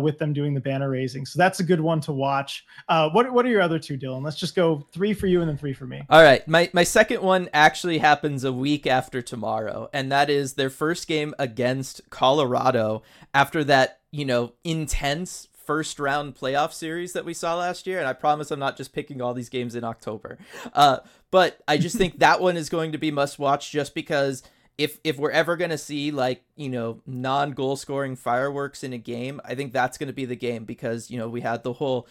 with them doing the banner raising. So that's a good one to watch. What are your other 2, Dylan? Let's just go 3 for you and then 3 for me. All right. My second one actually happens a week after tomorrow, and that is their first game against Colorado after that, you know, intense first round playoff series that we saw last year. And I promise I'm not just picking all these games in October. But I just think that one is going to be must watch just because if we're ever going to see, like, you know, non-goal scoring fireworks in a game, I think that's going to be the game because, you know, we had the whole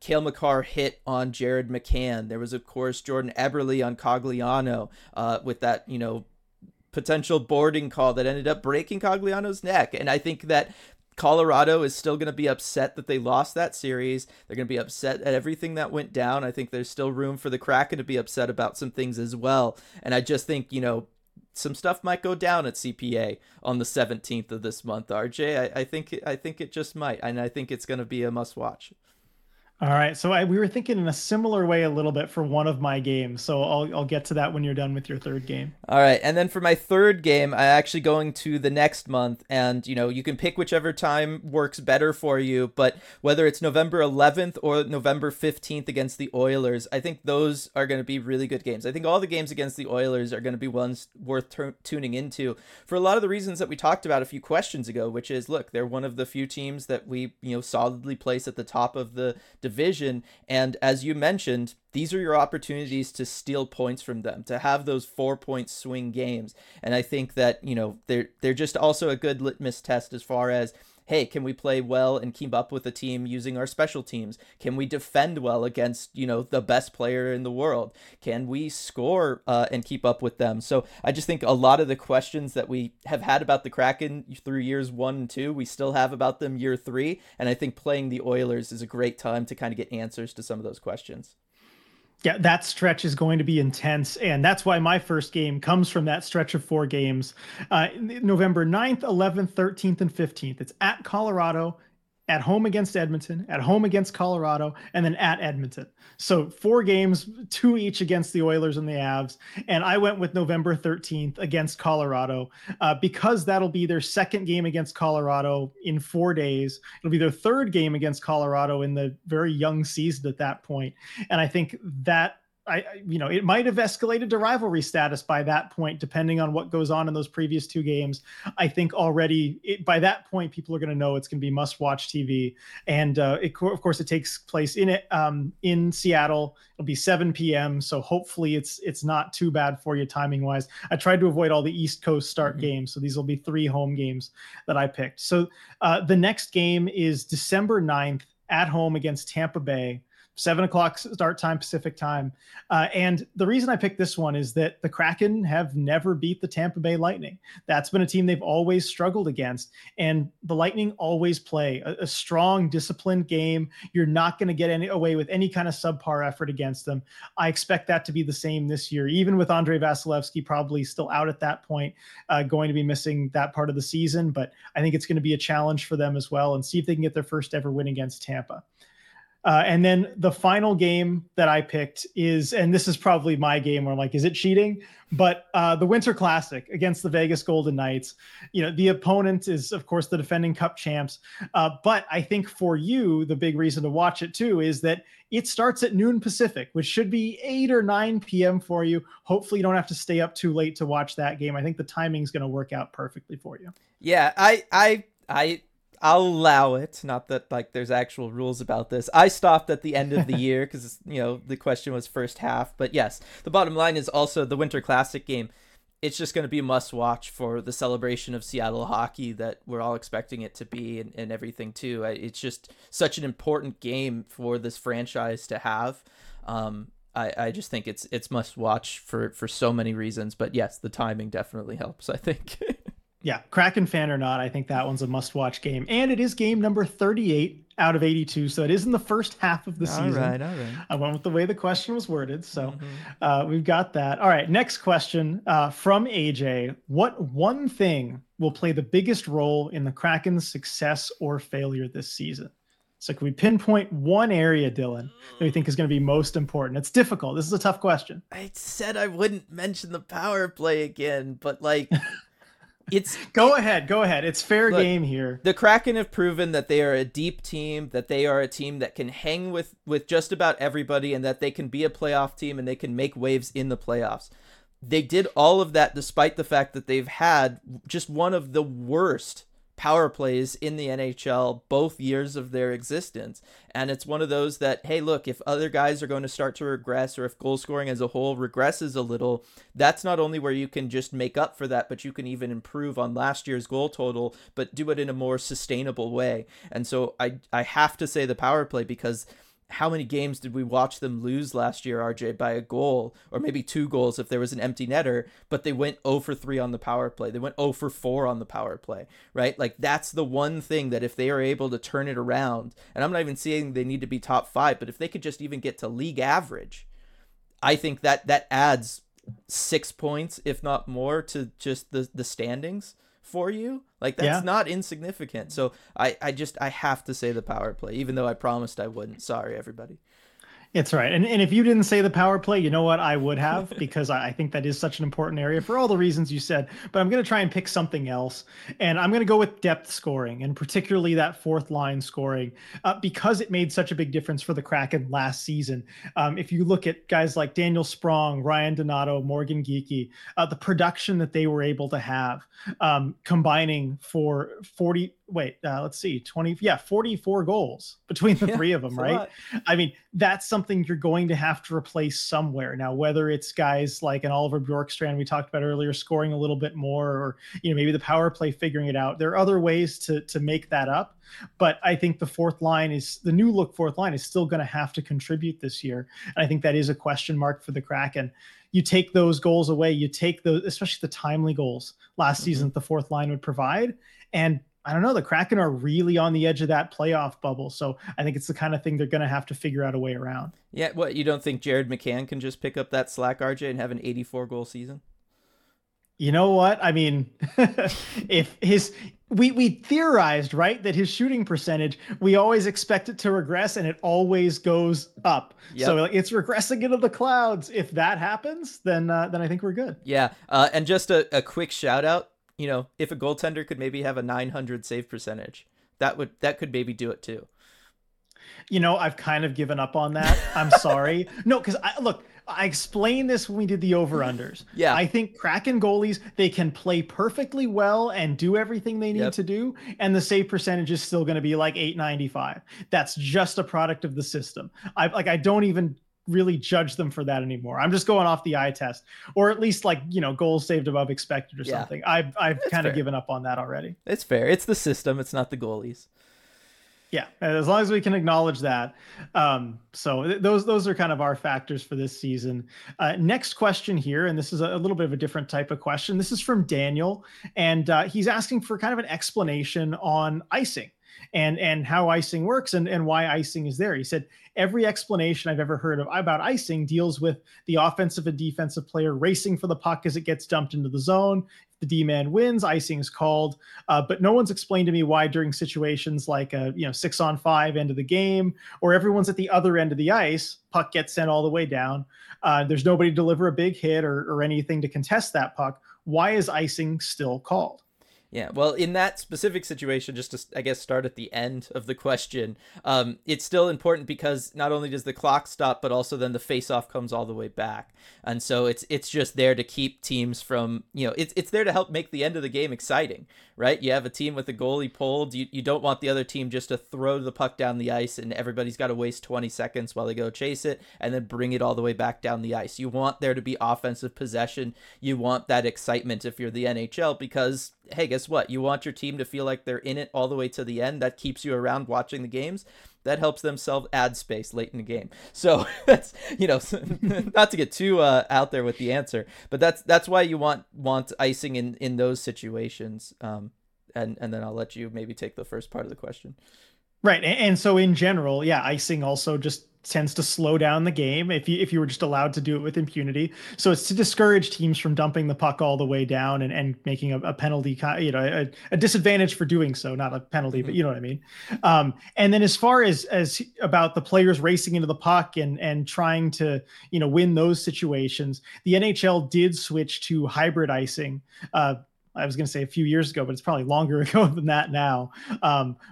Cale Makar hit on Jared McCann. There was, of course, Jordan Eberle on Cogliano with that, you know, potential boarding call that ended up breaking Cogliano's neck. And I think that Colorado is still going to be upset that they lost that series. They're going to be upset at everything that went down. I think there's still room for the Kraken to be upset about some things as well. And I just think, you know, some stuff might go down at CPA on the 17th of this month, RJ. I think it just might, and I think it's going to be a must watch. All right. So we were thinking in a similar way a little bit for one of my games. So I'll get to that when you're done with your third game. All right. And then for my third game, I'm actually going to the next month, and, you know, you can pick whichever time works better for you, but whether it's November 11th or November 15th against the Oilers, I think those are going to be really good games. I think all the games against the Oilers are going to be ones worth tuning into for a lot of the reasons that we talked about a few questions ago, which is, look, they're one of the few teams that we, you know, solidly place at the top of the division. And as you mentioned, these are your opportunities to steal points from them, to have those 4-point swing games. And I think that, you know, they're just also a good litmus test as far as, hey, can we play well and keep up with the team using our special teams? Can we defend well against, you know, the best player in the world? Can we score and keep up with them? So I just think a lot of the questions that we have had about the Kraken through years 1 and 2, we still have about them year 3. And I think playing the Oilers is a great time to kind of get answers to some of those questions. Yeah, that stretch is going to be intense, and that's why my first game comes from that stretch of 4 games. November 9th, 11th, 13th, and 15th. It's at Colorado, at home against Edmonton, at home against Colorado, and then at Edmonton. So 4 games, 2 each against the Oilers and the Avs, and I went with November 13th against Colorado because that'll be their second game against Colorado in 4 days. It'll be their third game against Colorado in the very young season at that point. And I think that you know, it might have escalated to rivalry status by that point, depending on what goes on in those previous 2 games. I think already by that point, people are going to know it's going to be must-watch TV. And of course, it takes place in Seattle. It'll be 7 p.m., so hopefully it's not too bad for you timing-wise. I tried to avoid all the East Coast start games, so these will be 3 home games that I picked. So the next game is December 9th at home against Tampa Bay. 7:00 start time, Pacific time. And the reason I picked this one is that the Kraken have never beat the Tampa Bay Lightning. That's been a team they've always struggled against. And the Lightning always play a strong, disciplined game. You're not going to get away with any kind of subpar effort against them. I expect that to be the same this year, even with Andre Vasilevsky probably still out at that point, going to be missing that part of the season. But I think it's going to be a challenge for them as well, and see if they can get their first ever win against Tampa. And then the final game that I picked is, and this is probably my game where I'm like, is it cheating? But the Winter Classic against the Vegas Golden Knights. You know, the opponent is, of course, the defending Cup champs. But I think for you, the big reason to watch it, too, is that it starts at noon Pacific, which should be 8 or 9 p.m. for you. Hopefully you don't have to stay up too late to watch that game. I think the timing's going to work out perfectly for you. Yeah, I'll allow it. Not that like there's actual rules about this. I stopped at the end of the year because, you know, the question was first half. But yes, the bottom line is also the Winter Classic game. It's just going to be a must watch for the celebration of Seattle hockey that we're all expecting it to be, and everything too. It's just such an important game for this franchise to have. I just think it's must watch for so many reasons. But yes, the timing definitely helps, I think. Yeah, Kraken fan or not, I think that one's a must-watch game. And it is game number 38 out of 82, so it is in the first half of the season. All right. I went with the way the question was worded, so we've got that. All right, next question from AJ. What one thing will play the biggest role in the Kraken's success or failure this season? So can we pinpoint one area, Dylan, that we think is going to be most important? It's difficult. This is a tough question. I said I wouldn't mention the power play again, but like... Go ahead. It's fair game here. The Kraken have proven that they are a deep team, that they are a team that can hang with just about everybody, and that they can be a playoff team and they can make waves in the playoffs. They did all of that despite the fact that they've had just one of the worst power plays in the NHL both years of their existence. And it's one of those that, hey, look, if other guys are going to start to regress, or if goal scoring as a whole regresses a little, that's not only where you can just make up for that, but you can even improve on last year's goal total, but do it in a more sustainable way. And so I have to say the power play, because how many games did we watch them lose last year, RJ, by a goal, or maybe 2 goals if there was an empty netter, but they went 0 for 3 on the power play. They went 0 for 4 on the power play, right? Like, that's the one thing that if they are able to turn it around, and I'm not even saying they need to be top 5, but if they could just even get to league average, I think that adds 6 points, if not more, to just the standings for you. Like, that's not insignificant. So I have to say the power play, even though I promised I wouldn't. Sorry, everybody. It's right. And if you didn't say the power play, you know what? I would have, because I think that is such an important area for all the reasons you said. But I'm going to try and pick something else. And I'm going to go with depth scoring, and particularly that fourth line scoring, because it made such a big difference for the Kraken last season. If you look at guys like Daniel Sprong, Ryan Donato, Morgan Geekie, the production that they were able to have, combining for 44 goals between the three of them, right? I mean, that's something you're going to have to replace somewhere. Now, whether it's guys like an Oliver Bjorkstrand we talked about earlier scoring a little bit more, or, you know, maybe the power play figuring it out, there are other ways to make that up. But I think the fourth line is the new look fourth line is still going to have to contribute this year. And I think that is a question mark for the Kraken. You take those goals away, you take those, especially the timely goals last season that the fourth line would provide. And I don't know, the Kraken are really on the edge of that playoff bubble. So I think it's the kind of thing they're going to have to figure out a way around. Yeah. What, you don't think Jared McCann can just pick up that slack, RJ, and have an 84 goal season? You know what? I mean, if his, we theorized, right, that his shooting percentage, we always expect it to regress, and it always goes up. Yep. So it's regressing into the clouds. If that happens, then I think we're good. Yeah. And just a quick shout out, you know, if a goaltender could maybe have a 900 save percentage, that could maybe do it too. You know, I've kind of given up on that. I'm sorry. No, because I explained this when we did the over-unders. Yeah. I think Kraken goalies, they can play perfectly well and do everything they need to do, and the save percentage is still going to be like 895. That's just a product of the system. I don't even really judge them for that anymore. I'm just going off the eye test, or at least, like, you know, goals saved above expected or something. I've kind of given up on that already. It's fair. It's the system. It's not the goalies. Yeah. As long as we can acknowledge that. So those are kind of our factors for this season. Next question here. And this is a little bit of a different type of question. This is from Daniel, and he's asking for kind of an explanation on icing and how icing works and why icing is there. He said, every explanation I've ever heard of about icing deals with the offensive and defensive player racing for the puck as it gets dumped into the zone. If the D-man wins, icing is called. But no one's explained to me why during situations like a 6-on-5 end of the game, or everyone's at the other end of the ice, puck gets sent all the way down. There's nobody to deliver a big hit or anything to contest that puck. Why is icing still called? Yeah, well, in that specific situation, just to, I guess, start at the end of the question, it's still important because not only does the clock stop, but also then the face-off comes all the way back. And so it's just there to keep teams from, it's there to help make the end of the game exciting, right? You have a team with a goalie pulled. You don't want the other team just to throw the puck down the ice and everybody's got to waste 20 seconds while they go chase it and then bring it all the way back down the ice. You want there to be offensive possession. You want that excitement if you're the NHL because, hey, guess what? You want your team to feel like they're in it all the way to the end. That keeps you around watching the games. That helps themselves add space late in the game. So that's, not to get too out there with the answer, but that's why you want icing in those situations. And then I'll let you maybe take the first part of the question. Right. And so in general, icing also just tends to slow down the game if you were just allowed to do it with impunity. So it's to discourage teams from dumping the puck all the way down and making a penalty, a disadvantage for doing so, not a penalty, but you know what I mean? And then as far as about the players racing into the puck and trying to, win those situations, the NHL did switch to hybrid icing, I was going to say a few years ago, but it's probably longer ago than that now.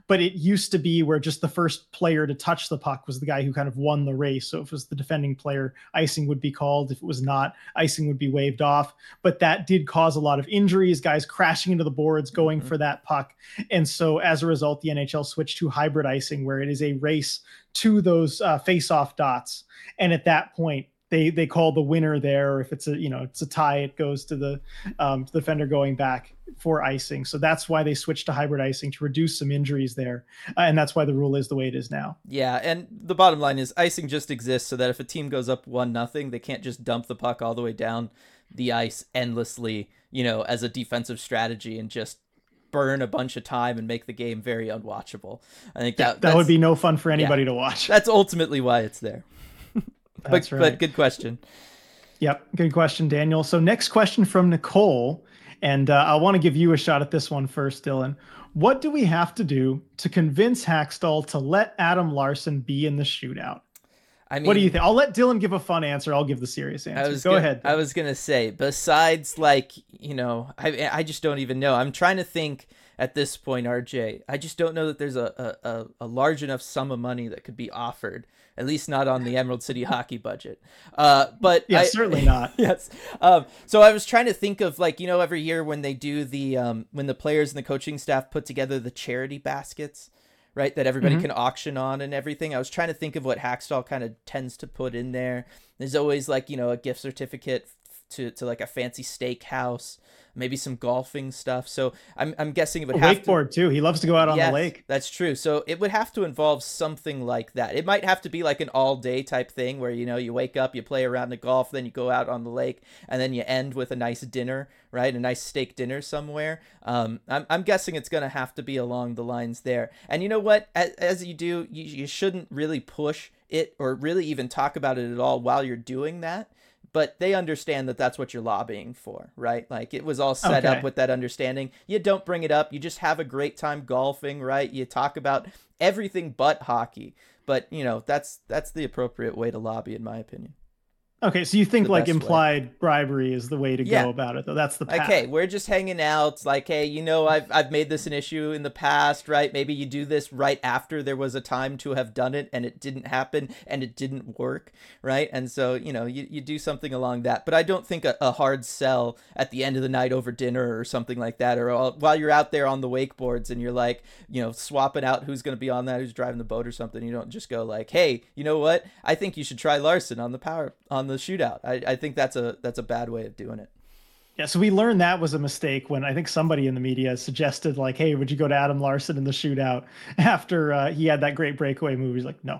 But it used to be where just the first player to touch the puck was the guy who kind of won the race. So if it was the defending player, icing would be called. If it was not, icing would be waved off. But that did cause a lot of injuries, guys crashing into the boards, going for that puck. And so as a result, the NHL switched to hybrid icing, where it is a race to those face-off dots. And at that point, they call the winner there, or if it's a tie, it goes to the defender going back for icing. So that's why they switched to hybrid icing, to reduce some injuries there. And that's why the rule is the way it is now. Yeah. And the bottom line is icing just exists so that if a team goes up 1-0, they can't just dump the puck all the way down the ice endlessly, as a defensive strategy and just burn a bunch of time and make the game very unwatchable. I think that would be no fun for anybody to watch. That's ultimately why it's there. But good question. Yep. Good question, Daniel. So next question from Nicole. And I want to give you a shot at this one first, Dylan. What do we have to do to convince Hakstol to let Adam Larson be in the shootout? I mean, what do you think? I'll let Dylan give a fun answer. I'll give the serious answer. Go ahead. Dylan. I was going to say, besides, like, you know, I just don't even know. I'm trying to think at this point, RJ. I just don't know that there's a large enough sum of money that could be offered, at least not on the Emerald City Hockey budget. Certainly not. Yes. So I was trying to think of, like, you know, every year when they do the when the players and the coaching staff put together the charity baskets, right, that everybody can auction on and everything. I was trying to think of what Hakstol kind of tends to put in there. There's always, like, you know, a gift certificate to like a fancy steakhouse, maybe some golfing stuff. So I'm guessing it would have to... Wakeboard too. He loves to go out on the lake. That's true. So it would have to involve something like that. It might have to be like an all day type thing where, you know, you wake up, you play a round of golf, then you go out on the lake, and then you end with a nice dinner, right? A nice steak dinner somewhere. I'm guessing it's going to have to be along the lines there. And you know what, as you do, you shouldn't really push it or really even talk about it at all while you're doing that. But they understand that that's what you're lobbying for, right? Like, it was all set up with that understanding. You don't bring it up. You just have a great time golfing, right? You talk about everything but hockey. But, you know, that's the appropriate way to lobby, in my opinion. Okay, so you think, like, implied bribery is the way to go about it, though? That's the path. Like, hey, we're just hanging out. Like, hey, you know, I've made this an issue in the past, right? Maybe you do this right after there was a time to have done it, and it didn't happen, and it didn't work, right? And so, you know, you do something along that. But I don't think a hard sell at the end of the night over dinner or something like that, or while you're out there on the wakeboards and you're, like, you know, swapping out who's going to be on that, who's driving the boat or something. You don't just go, like, hey, you know what? I think you should try Larson on the the shootout. I think that's a bad way of doing it. Yeah, so we learned that was a mistake when I think somebody in the media suggested, like, hey, would you go to Adam Larson in the shootout after he had that great breakaway movie? He's like, no,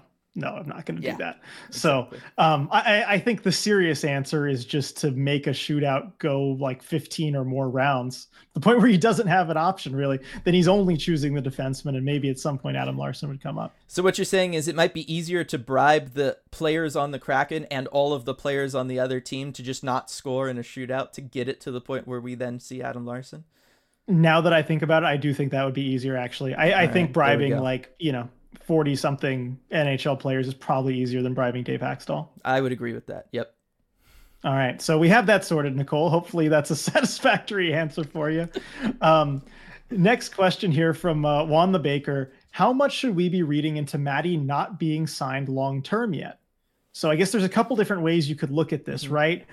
I'm not going to do that. Exactly. So I think the serious answer is just to make a shootout go like 15 or more rounds, the point where he doesn't have an option, really. Then he's only choosing the defenseman, and maybe at some point Adam Larson would come up. So what you're saying is it might be easier to bribe the players on the Kraken and all of the players on the other team to just not score in a shootout to get it to the point where we then see Adam Larson? Now that I think about it, I do think that would be easier, actually. I think bribing, like, you know, 40-something NHL players is probably easier than bribing Dave Hakstol. I would agree with that. Yep. All right. So we have that sorted, Nicole. Hopefully that's a satisfactory answer for you. Next question here from Juan the Baker. How much should we be reading into Matty not being signed long-term yet? So I guess there's a couple different ways you could look at this, right?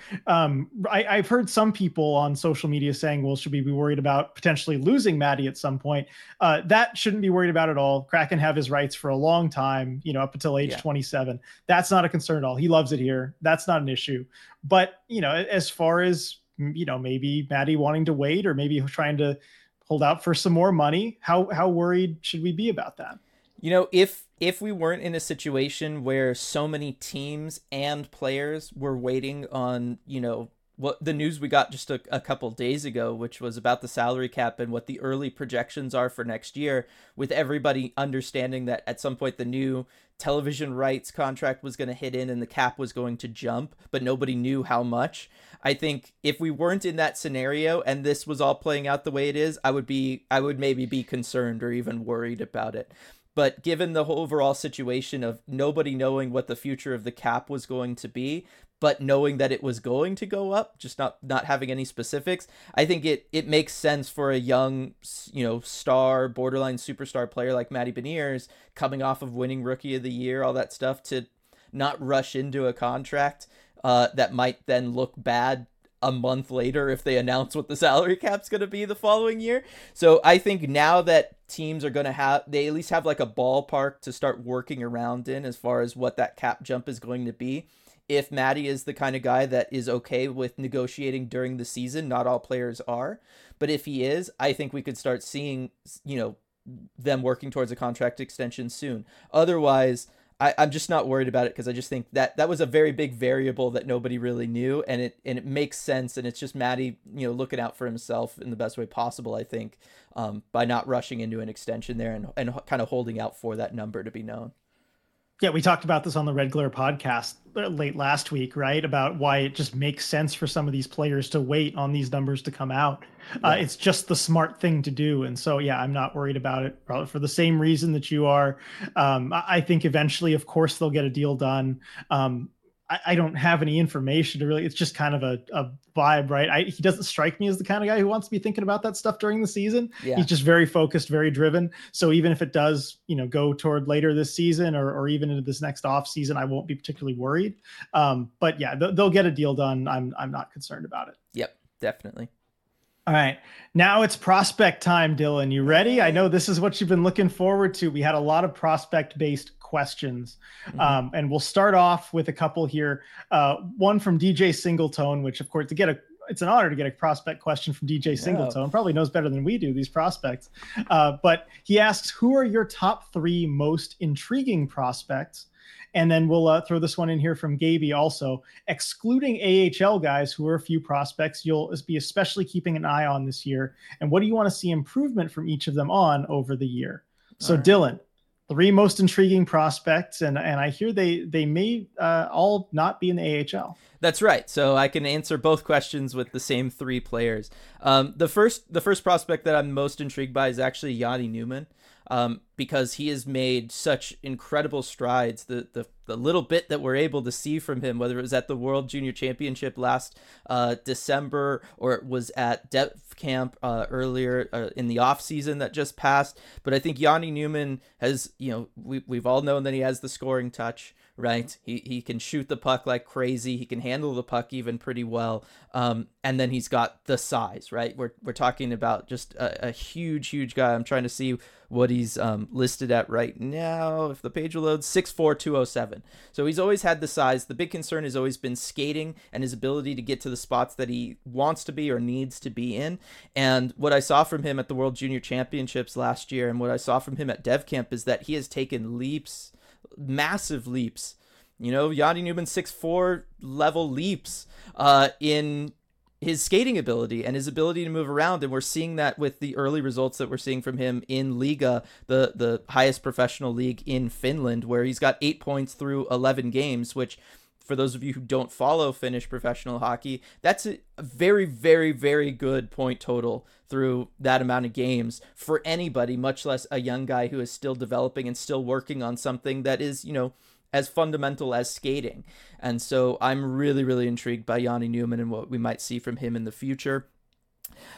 I've heard some people on social media saying, well, should we be worried about potentially losing Matty at some point? That shouldn't be worried about at all. Kraken have his rights for a long time, you know, up until age 27. That's not a concern at all. He loves it here. That's not an issue. But, you know, as far as, you know, maybe Matty wanting to wait or maybe trying to hold out for some more money, how worried should we be about that? You know, if we weren't in a situation where so many teams and players were waiting on, you know, what the news we got just a couple days ago, which was about the salary cap and what the early projections are for next year, with everybody understanding that at some point the new television rights contract was going to hit in and the cap was going to jump, but nobody knew how much. I think if we weren't in that scenario and this was all playing out the way it is, I would maybe be concerned or even worried about it. But given the whole overall situation of nobody knowing what the future of the cap was going to be, but knowing that it was going to go up, just not having any specifics, I think it makes sense for a young, you know, star, borderline superstar player like Matty Beniers, coming off of winning Rookie of the Year, all that stuff, to not rush into a contract that might then look bad a month later if they announce what the salary cap's going to be the following year. So I think now that teams are going to have, they at least have like a ballpark to start working around in as far as what that cap jump is going to be. If Matty is the kind of guy that is okay with negotiating during the season, not all players are, but if he is, I think we could start seeing, you know, them working towards a contract extension soon. Otherwise, I'm just not worried about it because I just think that was a very big variable that nobody really knew, and it makes sense, and it's just Matty, you know, looking out for himself in the best way possible, I think, by not rushing into an extension there and kind of holding out for that number to be known. Yeah, we talked about this on the Red Glare podcast late last week, right? About why it just makes sense for some of these players to wait on these numbers to come out. Yeah. It's just the smart thing to do. And so, yeah, I'm not worried about it, probably for the same reason that you are. I think eventually, of course, they'll get a deal done. I don't have any information to really, it's just kind of a vibe, right? He doesn't strike me as the kind of guy who wants to be thinking about that stuff during the season. Yeah. He's just very focused, very driven. So even if it does, go toward later this season or even into this next off season, I won't be particularly worried. But yeah, they'll get a deal done. I'm not concerned about it. Yep, definitely. All right. Now it's prospect time, Dylan. You ready? I know this is what you've been looking forward to. We had a lot of prospect based questions. Mm-hmm. And we'll start off with a couple here. One from DJ Singletone, which of course it's an honor to get a prospect question from DJ Singletone. Probably knows better than we do these prospects. But he asks, who are your top three most intriguing prospects? And then we'll throw this one in here from Gaby also, excluding AHL guys who are a few prospects you'll be especially keeping an eye on this year. And what do you want to see improvement from each of them on over the year? So right. Dylan, three most intriguing prospects, and I hear they may all not be in the AHL. That's right. So I can answer both questions with the same three players. The first prospect that I'm most intrigued by is actually Yanni Newman. Because he has made such incredible strides. The little bit that we're able to see from him, whether it was at the World Junior Championship last December or it was at depth camp earlier in the off season that just passed. But I think Yanni Newman has, we've all known that he has the scoring touch, right? He can shoot the puck like crazy. He can handle the puck even pretty well. And then he's got the size, right? We're talking about just a huge guy. I'm trying to see what he's listed at right now. If the page will load, 6'4", 207. So he's always had the size. The big concern has always been skating and his ability to get to the spots that he wants to be or needs to be in. And what I saw from him at the World Junior Championships last year and what I saw from him at Dev Camp is that he has taken leaps, massive leaps. Yanni Newman 6'4" level leaps in his skating ability and his ability to move around. And we're seeing that with the early results that we're seeing from him in Liiga, the highest professional league in Finland, where he's got 8 points through 11 games, which for those of you who don't follow Finnish professional hockey, that's a very, very, very good point total through that amount of games for anybody, much less a young guy who is still developing and still working on something that is, as fundamental as skating. And so I'm really, really intrigued by Yanni Newman and what we might see from him in the future.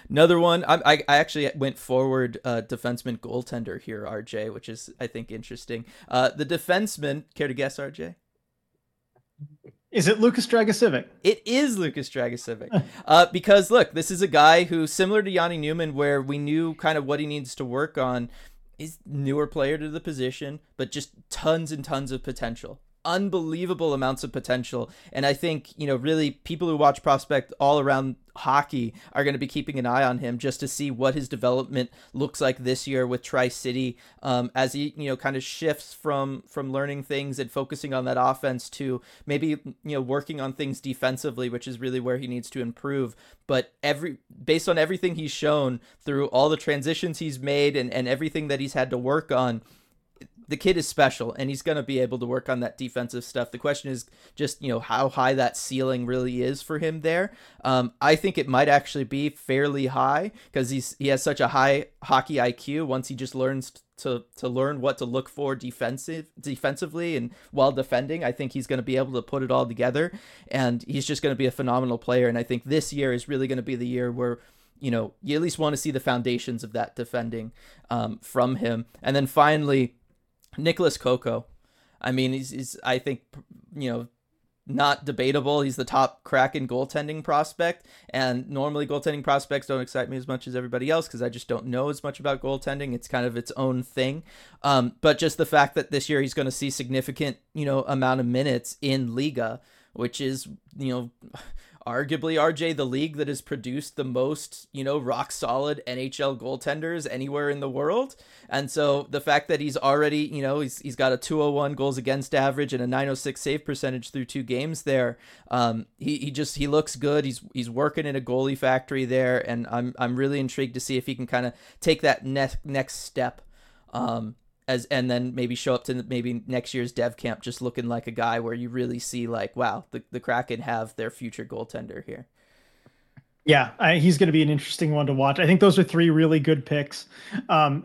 Another one, I actually went forward defenseman goaltender here, RJ, which is, I think, interesting. The defenseman, care to guess, RJ? Is it Lukas Dragicevic? It is Lukas Dragicevic. Because, look, this is a guy who, similar to Yanni Newman, where we knew kind of what he needs to work on. He's a newer player to the position, but just tons and tons of potential. Unbelievable amounts of potential. And I think, really people who watch prospect all around hockey are going to be keeping an eye on him just to see what his development looks like this year with Tri-City as he, kind of shifts from learning things and focusing on that offense to maybe, working on things defensively, which is really where he needs to improve. But based on everything he's shown through all the transitions he's made and everything that he's had to work on, the kid is special and he's going to be able to work on that defensive stuff. The question is just, how high that ceiling really is for him there. I think it might actually be fairly high because he has such a high hockey IQ. Once he just learns to learn what to look for defensively and while defending, I think he's going to be able to put it all together and he's just going to be a phenomenal player. And I think this year is really going to be the year where you at least want to see the foundations of that defending from him. And then finally, Nicholas Coco. I mean, he's I think, not debatable. He's the top Kraken goaltending prospect. And normally goaltending prospects don't excite me as much as everybody else because I just don't know as much about goaltending. It's kind of its own thing. But just the fact that this year he's going to see significant, amount of minutes in Liiga, which is, arguably, RJ, the league that has produced the most, rock solid NHL goaltenders anywhere in the world. And so the fact that he's already, he's got a 201 goals against average and a 906 save percentage through two games there. He looks good. He's working in a goalie factory there. And I'm really intrigued to see if he can kind of take that next step. and then maybe show up to maybe next year's dev camp just looking like a guy where you really see like, wow, the Kraken have their future goaltender here. Yeah, he's going to be an interesting one to watch. I think those are three really good picks.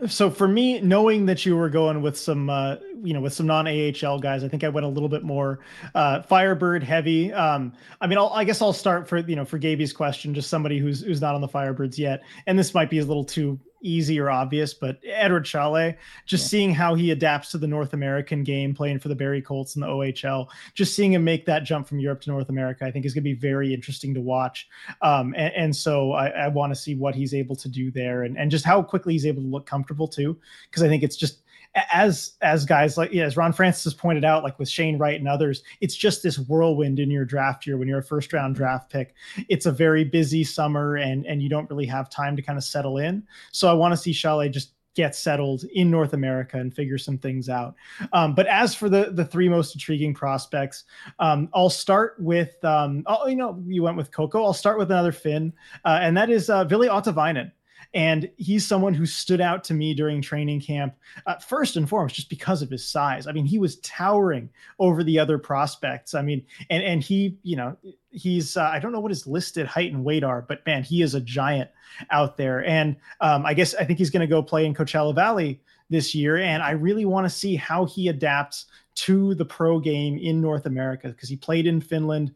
So for me, knowing that you were going with some, with some non-AHL guys, I think I went a little bit more Firebird heavy. I guess I'll start for Gaby's question, just somebody who's not on the Firebirds yet. And this might be a little too easy or obvious, but Eduard Šalé, seeing how he adapts to the North American game, playing for the Barrie Colts in the OHL, just seeing him make that jump from Europe to North America, I think is going to be very interesting to watch. So I want to see what he's able to do there and just how quickly he's able to look comfortable too. Because I think it's just as guys like, as Ron Francis has pointed out, like with Shane Wright and others, it's just this whirlwind in your draft year when you're a first round draft pick. It's a very busy summer and you don't really have time to kind of settle in. So I want to see Šalé just get settled in North America and figure some things out. But as for the three most intriguing prospects, I'll start with, you went with Coco. I'll start with another Finn, and that is Ville Ottavainen. And he's someone who stood out to me during training camp, first and foremost, just because of his size. I mean, he was towering over the other prospects. I mean, and he, he's, I don't know what his listed height and weight are, but man, he is a giant out there. And I think he's going to go play in Coachella Valley this year. And I really want to see how he adapts to the pro game in North America, because he played in Finland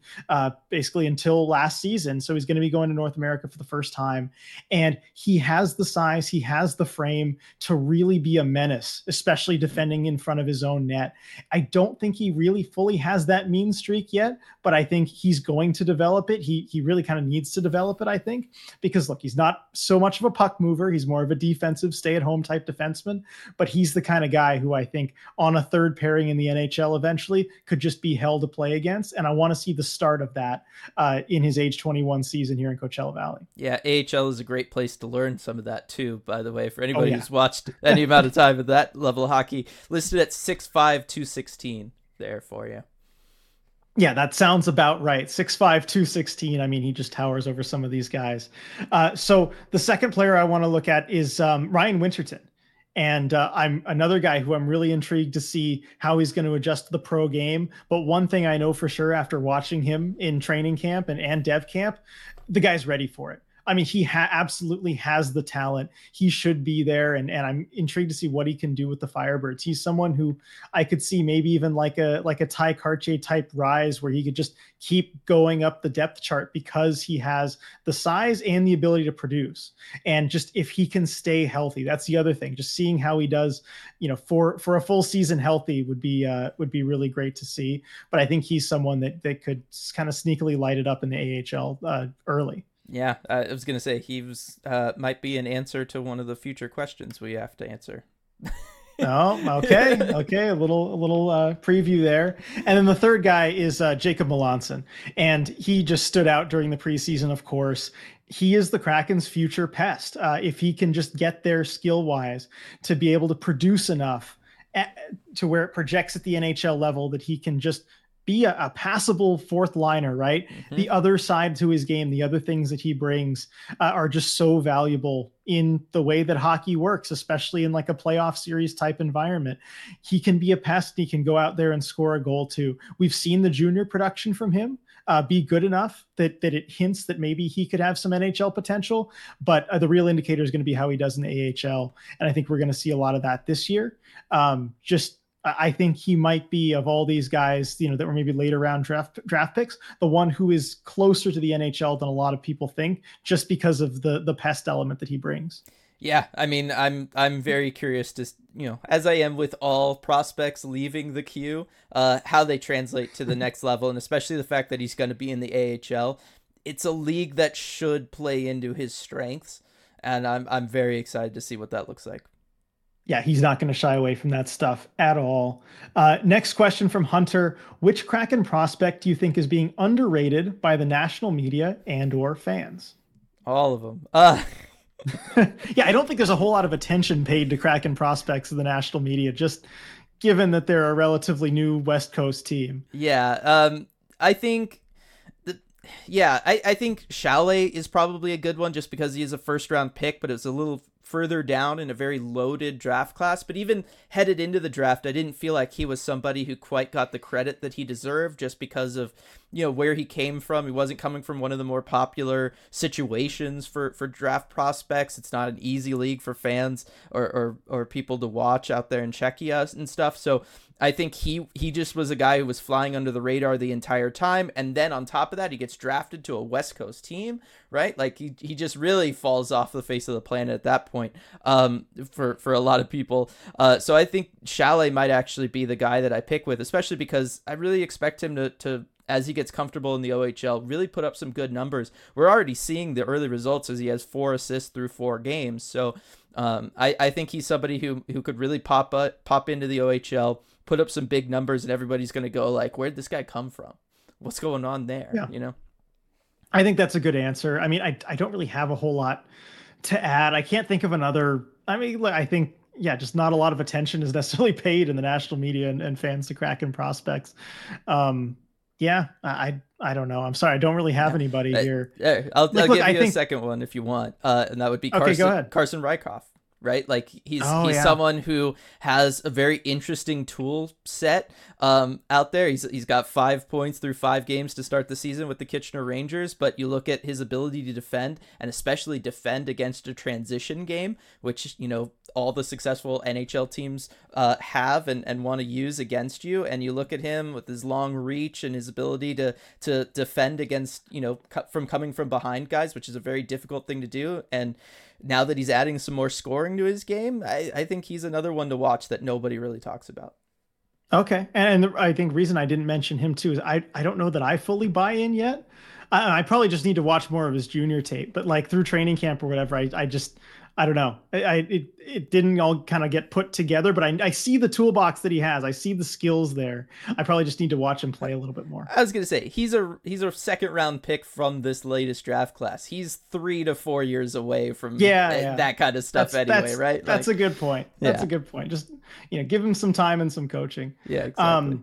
basically until last season. So he's going to be going to North America for the first time. And he has the size, he has the frame to really be a menace, especially defending in front of his own net. I don't think he really fully has that mean streak yet, but I think he's going to develop it. He really kind of needs to develop it, I think, because look, he's not so much of a puck mover. He's more of a defensive stay-at-home type defenseman, but he's the kind of guy who I think on a third pairing in the NHL eventually could just be hell to play against. And I want to see the start of that in his age 21 season here in Coachella Valley. Yeah, AHL is a great place to learn some of that too, by the way, for anybody who's watched any amount of time at that level of hockey. Listed at 6'5", 216 there for you. Yeah, that sounds about right. 6'5", 216. I mean, he just towers over some of these guys. So the second player I want to look at is Ryan Winterton. And I'm another guy who I'm really intrigued to see how he's going to adjust to the pro game. But one thing I know for sure after watching him in training camp and dev camp, the guy's ready for it. I mean, he absolutely has the talent. He should be there. And I'm intrigued to see what he can do with the Firebirds. He's someone who I could see maybe even like a Ty Kartier type rise, where he could just keep going up the depth chart because he has the size and the ability to produce. And just if he can stay healthy, that's the other thing. Just seeing how he does, for a full season healthy would be really great to see. But I think he's someone that could kind of sneakily light it up in the AHL early. Yeah, I was going to say he was might be an answer to one of the future questions we have to answer. Oh, okay. A little preview there. And then the third guy is Jacob Melanson. And he just stood out during the preseason, of course. He is the Kraken's future pest. If he can just get there skill-wise to be able to produce enough to where it projects at the NHL level that he can just be a passable fourth liner, right? Mm-hmm. The other side to his game, the other things that he brings are just so valuable in the way that hockey works, especially in like a playoff series type environment. He can be a pest. He can go out there and score a goal too. We've seen the junior production from him be good enough that it hints that maybe he could have some NHL potential, but the real indicator is going to be how he does in the AHL. And I think we're going to see a lot of that this year. I think he might be, of all these guys, that were maybe later round draft picks, the one who is closer to the NHL than a lot of people think, just because of the pest element that he brings. Yeah, I mean, I'm very curious to, as I am with all prospects leaving the queue, how they translate to the next level, and especially the fact that he's going to be in the AHL. It's a league that should play into his strengths, and I'm very excited to see what that looks like. Yeah, he's not going to shy away from that stuff at all. Next question from Hunter. Which Kraken prospect do you think is being underrated by the national media and/or fans? All of them. Yeah, I don't think there's a whole lot of attention paid to Kraken prospects in the national media, just given that they're a relatively new West Coast team. Yeah, I think Šalé is probably a good one just because he is a first-round pick, but it was a little further down in a very loaded draft class, but even headed into the draft, I didn't feel like he was somebody who quite got the credit that he deserved just because of, you know, where he came from. He wasn't coming from one of the more popular situations for draft prospects. It's not an easy league for fans or people to watch out there in Czechia and stuff. So I think he just was a guy who was flying under the radar the entire time. And then on top of that, he gets drafted to a West Coast team, right? Like he just really falls off the face of the planet at that point. For a lot of people. So I think Šalé might actually be the guy that I pick with, especially because I really expect him to as he gets comfortable in the OHL, really put up some good numbers. We're already seeing the early results as he has 4 assists through 4 games. So I think he's somebody who could really pop into the OHL, put up some big numbers, and everybody's going to go like, where'd this guy come from? What's going on there? Yeah. You know, I think that's a good answer. I mean, I don't really have a whole lot to add. I can't think of another. I mean, I think, yeah, just not a lot of attention is necessarily paid in the national media and fans to Kraken prospects. Yeah, I don't know. I'm sorry, I don't really have anybody here. I'll give you a second one if you want, and that would be Carson Rykoff. Right? Like he's someone who has a very interesting tool set out there. He's got 5 points through 5 games to start the season with the Kitchener Rangers, but you look at his ability to defend and especially defend against a transition game, which, you know, all the successful NHL teams have and want to use against you. And you look at him with his long reach and his ability to defend against, you know, from coming from behind guys, which is a very difficult thing to do. And now that he's adding some more scoring to his game, I think he's another one to watch that nobody really talks about. Okay. And I think the reason I didn't mention him too is I don't know that I fully buy in yet. I probably just need to watch more of his junior tape, but like through training camp or whatever, I don't know. It didn't all kind of get put together, but I see the toolbox that he has. I see the skills there. I probably just need to watch him play a little bit more. I was going to say, he's a second round pick from this latest draft class. He's 3 to 4 years away from that kind of stuff right? Like, that's a good point. That's a good point. Just, you know, give him some time and some coaching. Yeah, exactly.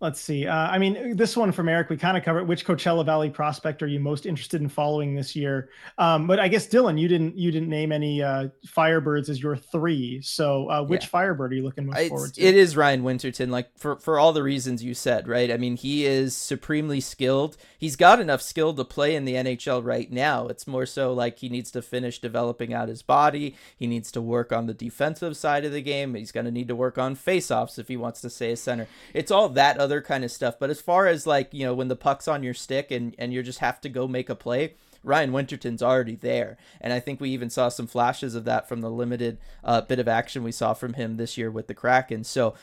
Let's see. I mean, this one from Eric, we kind of covered. Which Coachella Valley prospect are you most interested in following this year? But I guess, Dylan, you didn't name any Firebirds as your 3. So which Firebird are you looking most forward to? It is Ryan Winterton, like for all the reasons you said, right? I mean, he is supremely skilled. He's got enough skill to play in the NHL right now. It's more so like he needs to finish developing out his body. He needs to work on the defensive side of the game. He's going to need to work on faceoffs if he wants to stay a center. It's all that other kind of stuff. But as far as like, you know, when the puck's on your stick and you just have to go make a play, Ryan Winterton's already there. And I think we even saw some flashes of that from the limited bit of action we saw from him this year with the Kraken. So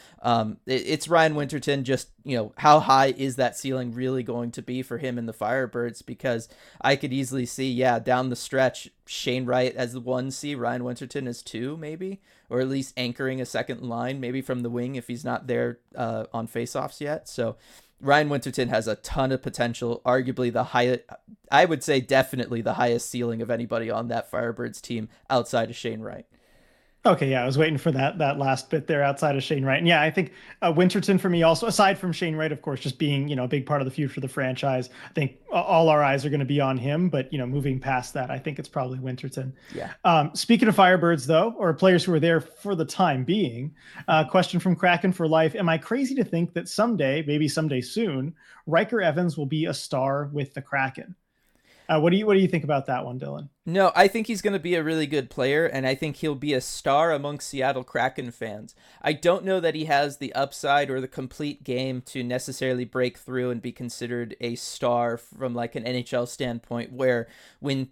it's Ryan Winterton. Just, you know, how high is that ceiling really going to be for him in the Firebirds? Because I could easily see, down the stretch, Shane Wright as the 1C, Ryan Winterton as 2 maybe, or at least anchoring a second line maybe from the wing if he's not there on faceoffs yet. So Ryan Winterton has a ton of potential, arguably the highest, I would say definitely the highest ceiling of anybody on that Firebirds team outside of Shane Wright. Okay, I was waiting for that last bit there outside of Shane Wright. And I think Winterton for me also, aside from Shane Wright, of course, just being, you know, a big part of the future of the franchise, I think all our eyes are going to be on him. But, you know, moving past that, I think it's probably Winterton. Yeah. Speaking of Firebirds, though, or players who are there for the time being, question from Kraken for Life. Am I crazy to think that someday, maybe someday soon, Riker Evans will be a star with the Kraken? What do you think about that one, Dylan? No, I think he's going to be a really good player, and I think he'll be a star among Seattle Kraken fans. I don't know that he has the upside or the complete game to necessarily break through and be considered a star from like an NHL standpoint, where when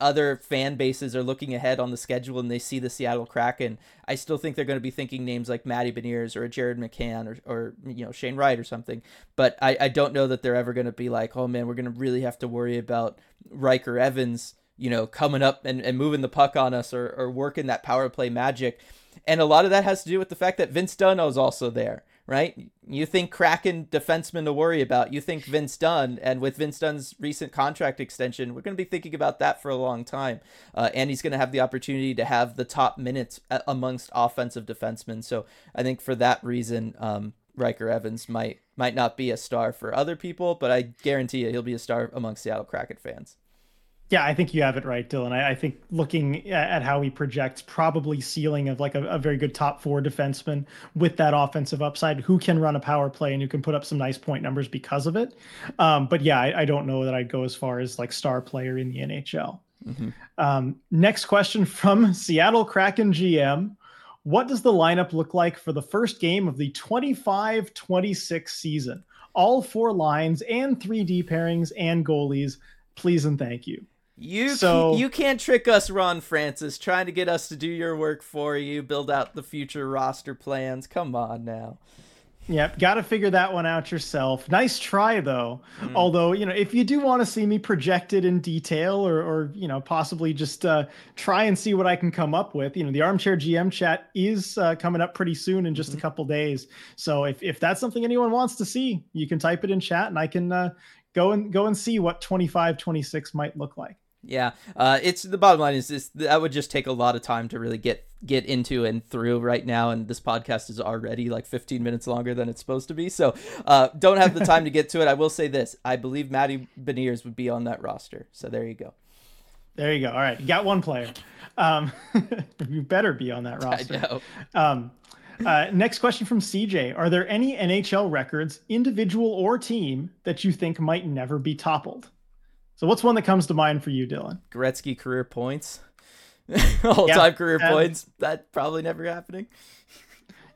other fan bases are looking ahead on the schedule and they see the Seattle Kraken, I still think they're going to be thinking names like Matty Beniers or Jared McCann or you know, Shane Wright or something. But I don't know that they're ever going to be like, oh man, we're going to really have to worry about Riker Evans, you know, coming up and moving the puck on us or working that power play magic. And a lot of that has to do with the fact that Vince Dunn is also there, right? You think Kraken defensemen to worry about. You think Vince Dunn, and with Vince Dunn's recent contract extension, we're going to be thinking about that for a long time. And he's going to have the opportunity to have the top minutes amongst offensive defensemen. So I think for that reason, Riker Evans might not be a star for other people, but I guarantee you he'll be a star amongst Seattle Kraken fans. Yeah, I think you have it right, Dylan. I think looking at how he projects, probably ceiling of like a very good top four defenseman with that offensive upside, who can run a power play and who can put up some nice point numbers because of it. But yeah, I don't know that I'd go as far as like star player in the NHL. Mm-hmm. Next question from Seattle Kraken GM. What does the lineup look like for the first game of the 25-26 season? All four lines and 3D pairings and goalies, please and thank you. You can't trick us, Ron Francis, trying to get us to do your work for you, build out the future roster plans. Come on now. Yep, got to figure that one out yourself. Nice try, though. Mm. Although, if you do want to see me projected in detail or possibly just try and see what I can come up with, the Armchair GM chat is coming up pretty soon in just a couple days. So if that's something anyone wants to see, you can type it in chat and I can go and see what 25-26 might look like. Yeah, it's the bottom line is this. That would just take a lot of time to really get into and through right now, and this podcast is already like 15 minutes longer than it's supposed to be, so don't have the time to get to it. I will say this: I believe Matty Beniers would be on that roster. So there you go. There you go. All right, you got one player. You better be on that roster. I know. Next question from CJ: are there any NHL records, individual or team, that you think might never be toppled? So what's one that comes to mind for you, Dylan? Gretzky career points, all-time career points. That probably never happening.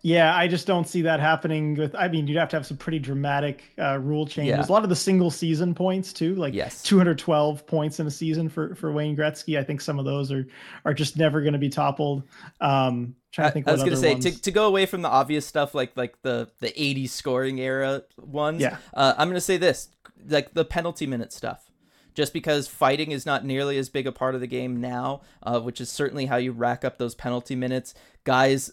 Yeah, I just don't see that happening. You'd have to have some pretty dramatic rule changes. Yeah. A lot of the single-season points too, like 212 points in a season for Wayne Gretzky. I think some of those are just never going to be toppled. I was gonna say to go away from the obvious stuff like the 80s scoring era ones. Yeah. I'm gonna say this, like the penalty minute stuff. Just because fighting is not nearly as big a part of the game now, which is certainly how you rack up those penalty minutes. Guys,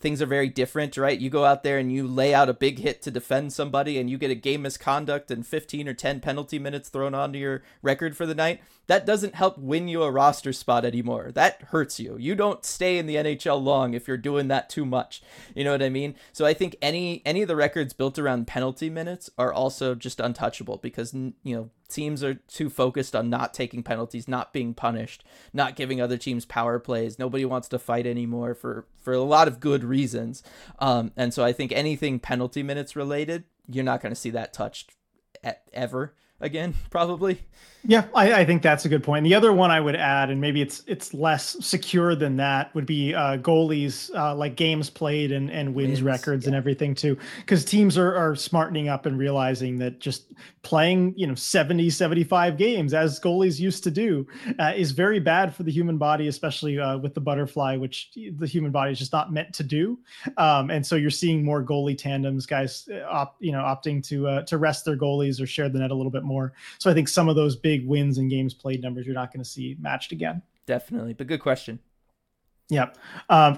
things are very different, right? You go out there and you lay out a big hit to defend somebody and you get a game misconduct and 15 or 10 penalty minutes thrown onto your record for the night. That doesn't help win you a roster spot anymore. That hurts you. You don't stay in the NHL long if you're doing that too much. You know what I mean? So I think any of the records built around penalty minutes are also just untouchable because, teams are too focused on not taking penalties, not being punished, not giving other teams power plays. Nobody wants to fight anymore for a lot of good reasons. And so I think anything penalty minutes related, you're not going to see that touched ever again, probably. Yeah, I think that's a good point. The other one I would add, and maybe it's less secure than that, would be goalies, like games played and wins records and everything too, because teams are smartening up and realizing that just playing 70, 75 games as goalies used to do is very bad for the human body, especially with the butterfly, which the human body is just not meant to do. And so you're seeing more goalie tandems, guys opting to rest their goalies or share the net a little bit more. So I think some of those big wins and games played numbers you're not going to see matched again. Definitely, but good question. Yep.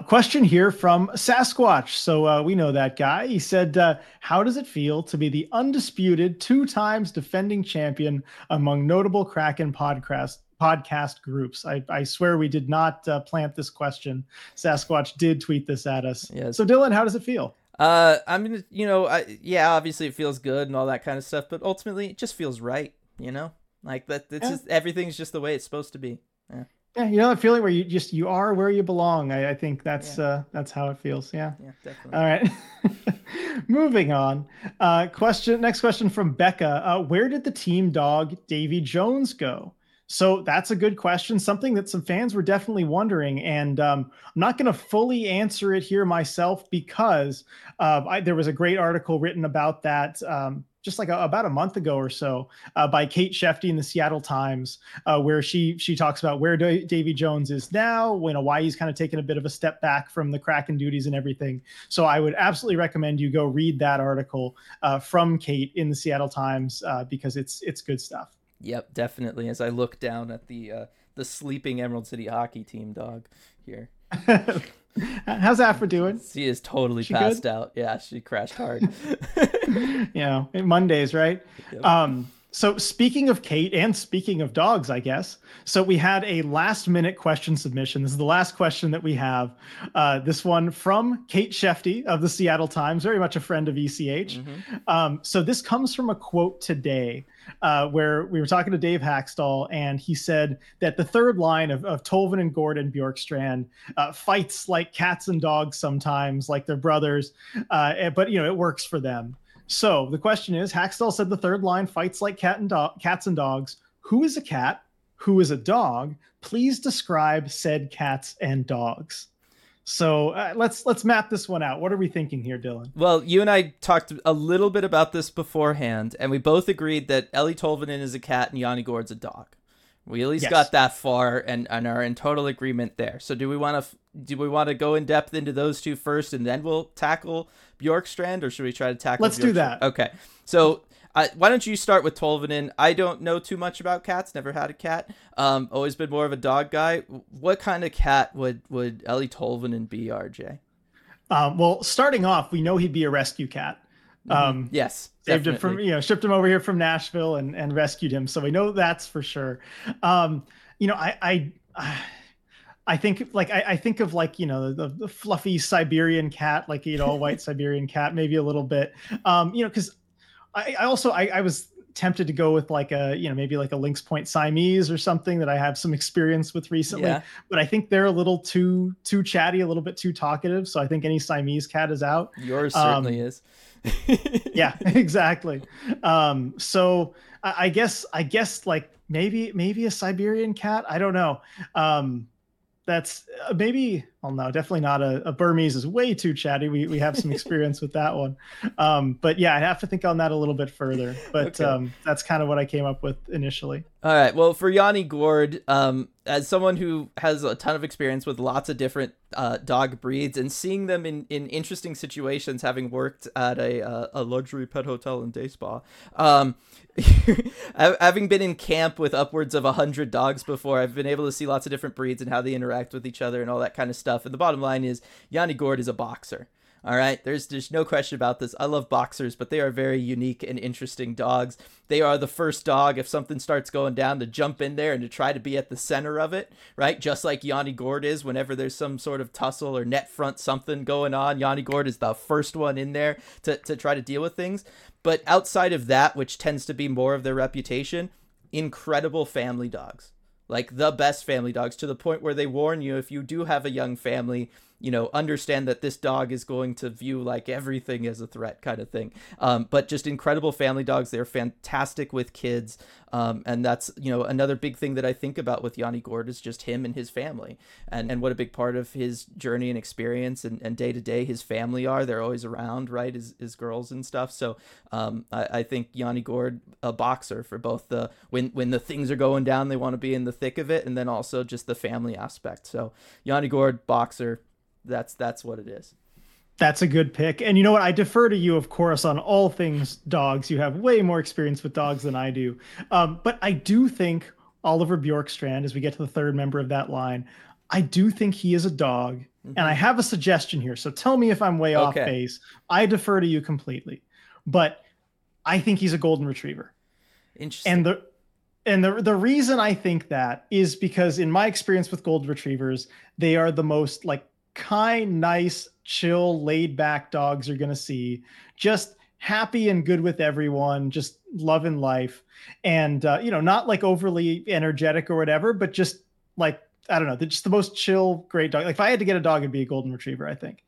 Question here from Sasquatch. So we know that guy. He said, how does it feel to be the undisputed 2 times defending champion among notable Kraken podcast groups? I swear we did not plant this question. Sasquatch did tweet this at us. Yes. So Dylan, how does it feel? Obviously it feels good and all that kind of stuff, but ultimately it just feels right, Like that, it's just, everything's just the way it's supposed to be. Yeah, yeah, that feeling where you are where you belong. I think that's that's how it feels. Yeah, definitely. All right, moving on. Next question from Becca. Where did the team dog Davy Jones go? So that's a good question, something that some fans were definitely wondering, and I'm not going to fully answer it here myself because there was a great article written about that. Just like about a month ago or so by Kate Shefty in the Seattle Times, where she talks about where Davy Jones is now, why he's kind of taken a bit of a step back from the Kraken duties and everything. So I would absolutely recommend you go read that article from Kate in the Seattle Times because it's good stuff. Yep, definitely. As I look down at the sleeping Emerald City Hockey team dog here. How's Afra doing? She is totally passed out. Yeah, she crashed hard. Mondays, right? Yep. So speaking of Kate and speaking of dogs, I guess. So we had a last minute question submission. This is the last question that we have. This one from Kate Shefty of the Seattle Times, very much a friend of ECH. Mm-hmm. So this comes from a quote today where we were talking to Dave Hakstol, and he said that the third line of Tolvanen, Gordon, Bjorkstrand fights like cats and dogs sometimes, like they're brothers. But, you know, it works for them. So the question is, Hakstol said the third line fights like cats and dogs. Who is a cat? Who is a dog? Please describe said cats and dogs. So let's map this one out. What are we thinking here, Dylan? Well, you and I talked a little bit about this beforehand, and we both agreed that Eeli Tolvanen is a cat and Yanni Gord's a dog. We at least got that far and are in total agreement there. So do we want to go in depth into those two first, and then we'll tackle Bjorkstrand, or should we try to tackle? Let's do that. Okay. So why don't you start with Tolvanen? I don't know too much about cats. Never had a cat. Always been more of a dog guy. What kind of cat would Eeli Tolvanen be, RJ? Well, starting off, we know he'd be a rescue cat. Yes, saved him from, shipped him over here from Nashville and rescued him. So we know that's for sure. I think of the fluffy Siberian cat, like, all white Siberian cat, maybe a little bit, cause I also was tempted to go with like maybe like a Lynx Point Siamese or something that I have some experience with recently, but I think they're a little too chatty, a little bit too talkative. So I think any Siamese cat is out. Yours certainly is. Yeah, exactly. So I guess like maybe a Siberian cat. I don't know. That's definitely not a Burmese is way too chatty. We have some experience with that one. But yeah, I'd have to think on that a little bit further, but okay. That's kind of what I came up with initially. All right. Well, for Yanni Gord, as someone who has a ton of experience with lots of different dog breeds and seeing them in interesting situations, having worked at a luxury pet hotel and day spa, having been in camp with upwards of 100 dogs before, I've been able to see lots of different breeds and how they interact with each other and all that kind of stuff. And the bottom line is Yanni Gord is a boxer. All right. There's no question about this. I love boxers, but they are very unique and interesting dogs. They are the first dog, if something starts going down, to jump in there and to try to be at the center of it, right? Just like Yanni Gord is whenever there's some sort of tussle or net front something going on. Yanni Gord is the first one in there to try to deal with things. But outside of that, which tends to be more of their reputation, incredible family dogs. Like the best family dogs, to the point where they warn you, if you do have a young family, understand that this dog is going to view like everything as a threat kind of thing. But just incredible family dogs. They're fantastic with kids. And that's, another big thing that I think about with Yanni Gord is just him and his family and what a big part of his journey and experience and day to day his family are. They're always around, right? His girls and stuff. So I think Yanni Gord, a boxer for both the when the things are going down, they want to be in the thick of it. And then also just the family aspect. So Yanni Gord, boxer. That's what it is. That's a good pick. And you know what? I defer to you, of course, on all things dogs. You have way more experience with dogs than I do. But I do think Oliver Bjorkstrand, as we get to the third member of that line, I do think he is a dog. Mm-hmm. And I have a suggestion here. So tell me if I'm way off base. I defer to you completely. But I think he's a golden retriever. Interesting. And the reason I think that is because in my experience with golden retrievers, they are the most like kind, nice, chill, laid back dogs you're going to see, just happy and good with everyone, just loving life. And, not like overly energetic or whatever, but just like, I don't know, they're just the most chill, great dog. Like if I had to get a dog, it'd be a golden retriever, I think.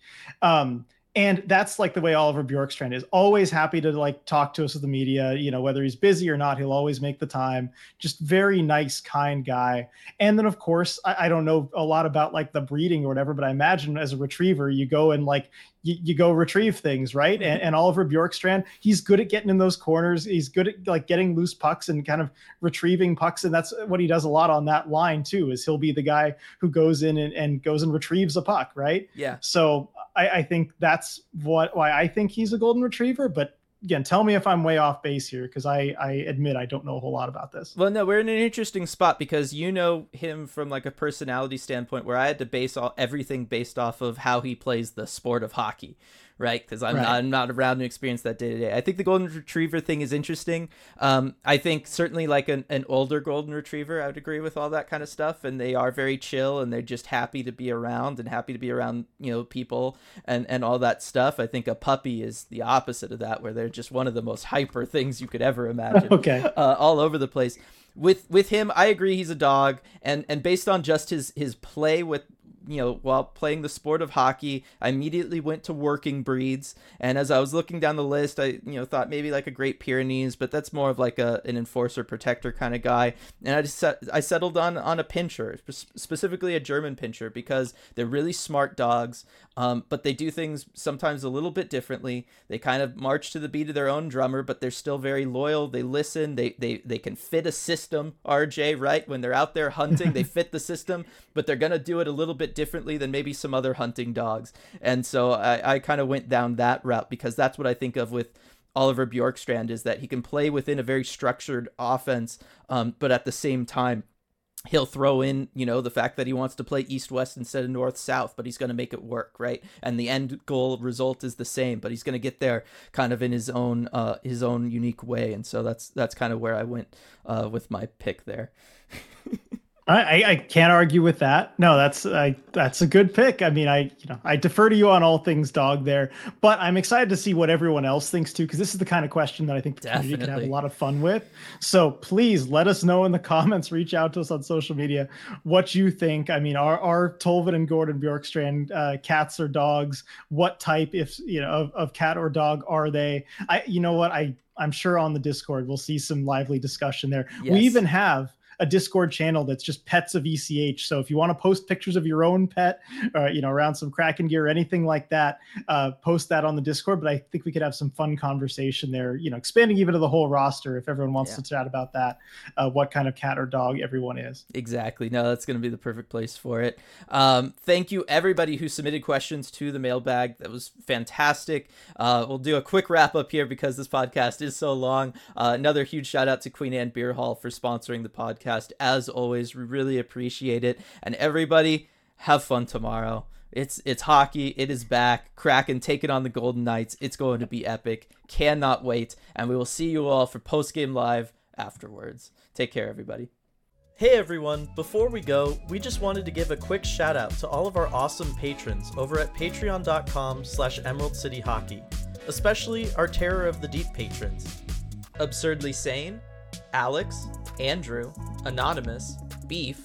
And that's like the way Oliver Bjorkstrand is, always happy to like talk to us with the media, whether he's busy or not, he'll always make the time, just very nice, kind guy. And then of course, I don't know a lot about like the breeding or whatever, but I imagine as a retriever, you go and like, you go retrieve things, right? And Oliver Bjorkstrand, he's good at getting in those corners. He's good at like getting loose pucks and kind of retrieving pucks. And that's what he does a lot on that line too, is he'll be the guy who goes in and goes and retrieves a puck, right? Yeah. So I think that's why I think he's a golden retriever, but again, tell me if I'm way off base here, because I admit I don't know a whole lot about this. Well, no, we're in an interesting spot because him from like a personality standpoint where I had to base everything based off of how he plays the sport of hockey, right? Because I'm not around to experience that day to day. I think the golden retriever thing is interesting. I think certainly like an older golden retriever, I would agree with all that kind of stuff. And they are very chill and they're just happy to be around and happy to be around, you know, people and all that stuff. I think a puppy is the opposite of that, where they're just one of the most hyper things you could ever imagine. Okay. All over the place. With him, I agree he's a dog, and based on just his play with, you know, while playing the sport of hockey, I immediately went to working breeds. And as I was looking down the list, I, you know, thought maybe like a Great Pyrenees, but that's more of like an enforcer protector kind of guy. And I settled on a pincher, specifically a German pincher, because they're really smart dogs. But they do things sometimes a little bit differently. They kind of march to the beat of their own drummer, but they're still very loyal. They listen. They can fit a system, RJ, right? When they're out there hunting, they fit the system, but they're going to do it a little bit differently than maybe some other hunting dogs. And so I kind of went down that route, because that's what I think of with Oliver Bjorkstrand, is that he can play within a very structured offense, but at the same time, he'll throw in, you know, the fact that he wants to play east-west instead of north-south, but he's going to make it work, right? And the end goal result is the same, but he's going to get there kind of in his own unique way. And so that's kind of where I went with my pick there. I can't argue with that. No, that's a good pick. I mean, I defer to you on all things dog there, but I'm excited to see what everyone else thinks too, because this is the kind of question that I think the community can have a lot of fun with. So please let us know in the comments, reach out to us on social media, what you think. I mean, are Tolvanen and Gordon Bjorkstrand cats or dogs? What type, if you know, of cat or dog are they? I'm sure on the Discord we'll see some lively discussion there. Yes. We even have a Discord channel that's just Pets of ECH. So if you want to post pictures of your own pet, around some Kraken gear or anything like that, post that on the Discord. But I think we could have some fun conversation there, you know, expanding even to the whole roster if everyone wants to chat about that, what kind of cat or dog everyone is. Exactly. No, that's going to be the perfect place for it. Thank you, everybody who submitted questions to the mailbag. That was fantastic. We'll do a quick wrap up here because this podcast is so long. Another huge shout out to Queen Anne Beer Hall for sponsoring the podcast. As always, we really appreciate it. And everybody, have fun tomorrow. It's hockey. It is back. Kraken taking on the Golden Knights. It's going to be epic. Cannot wait. And we will see you all for post-game live afterwards. Take care, everybody. Hey everyone, before we go, we just wanted to give a quick shout out to all of our awesome patrons over at patreon.com/Emerald City Hockey, especially our Terror of the Deep patrons. Absurdly Sane, Alex, Andrew, Anonymous, Beef,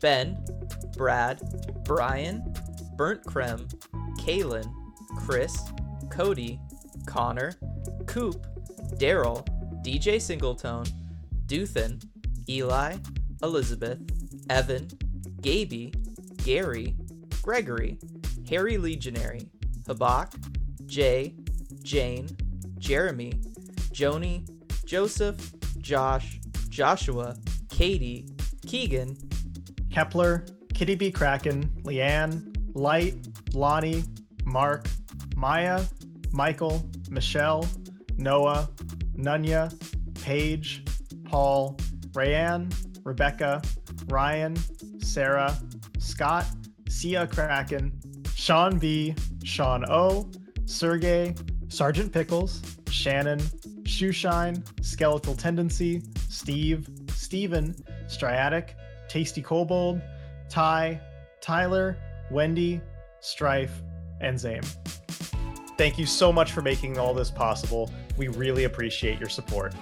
Ben, Brad, Brian, Burnt Creme, Kaylin, Chris, Cody, Connor, Coop, Daryl, DJ Singleton, Duthan, Eli, Elizabeth, Evan, Gaby, Gary, Gregory, Harry Legionary, Habak, Jay, Jane, Jeremy, Joni, Joseph, Josh, Joshua, Katie, Keegan, Kepler, Kitty B. Kraken, Leanne, Light, Lonnie, Mark, Maya, Michael, Michelle, Noah, Nunya, Paige, Paul, Rayanne, Rebecca, Ryan, Sarah, Scott, Sia Kraken, Sean B., Sean O., Sergey, Sergeant Pickles, Shannon, Shoeshine, Skeletal Tendency, Steve, Steven, Striatic, Tasty Kobold, Ty, Tyler, Wendy, Strife, and Zame. Thank you so much for making all this possible. We really appreciate your support.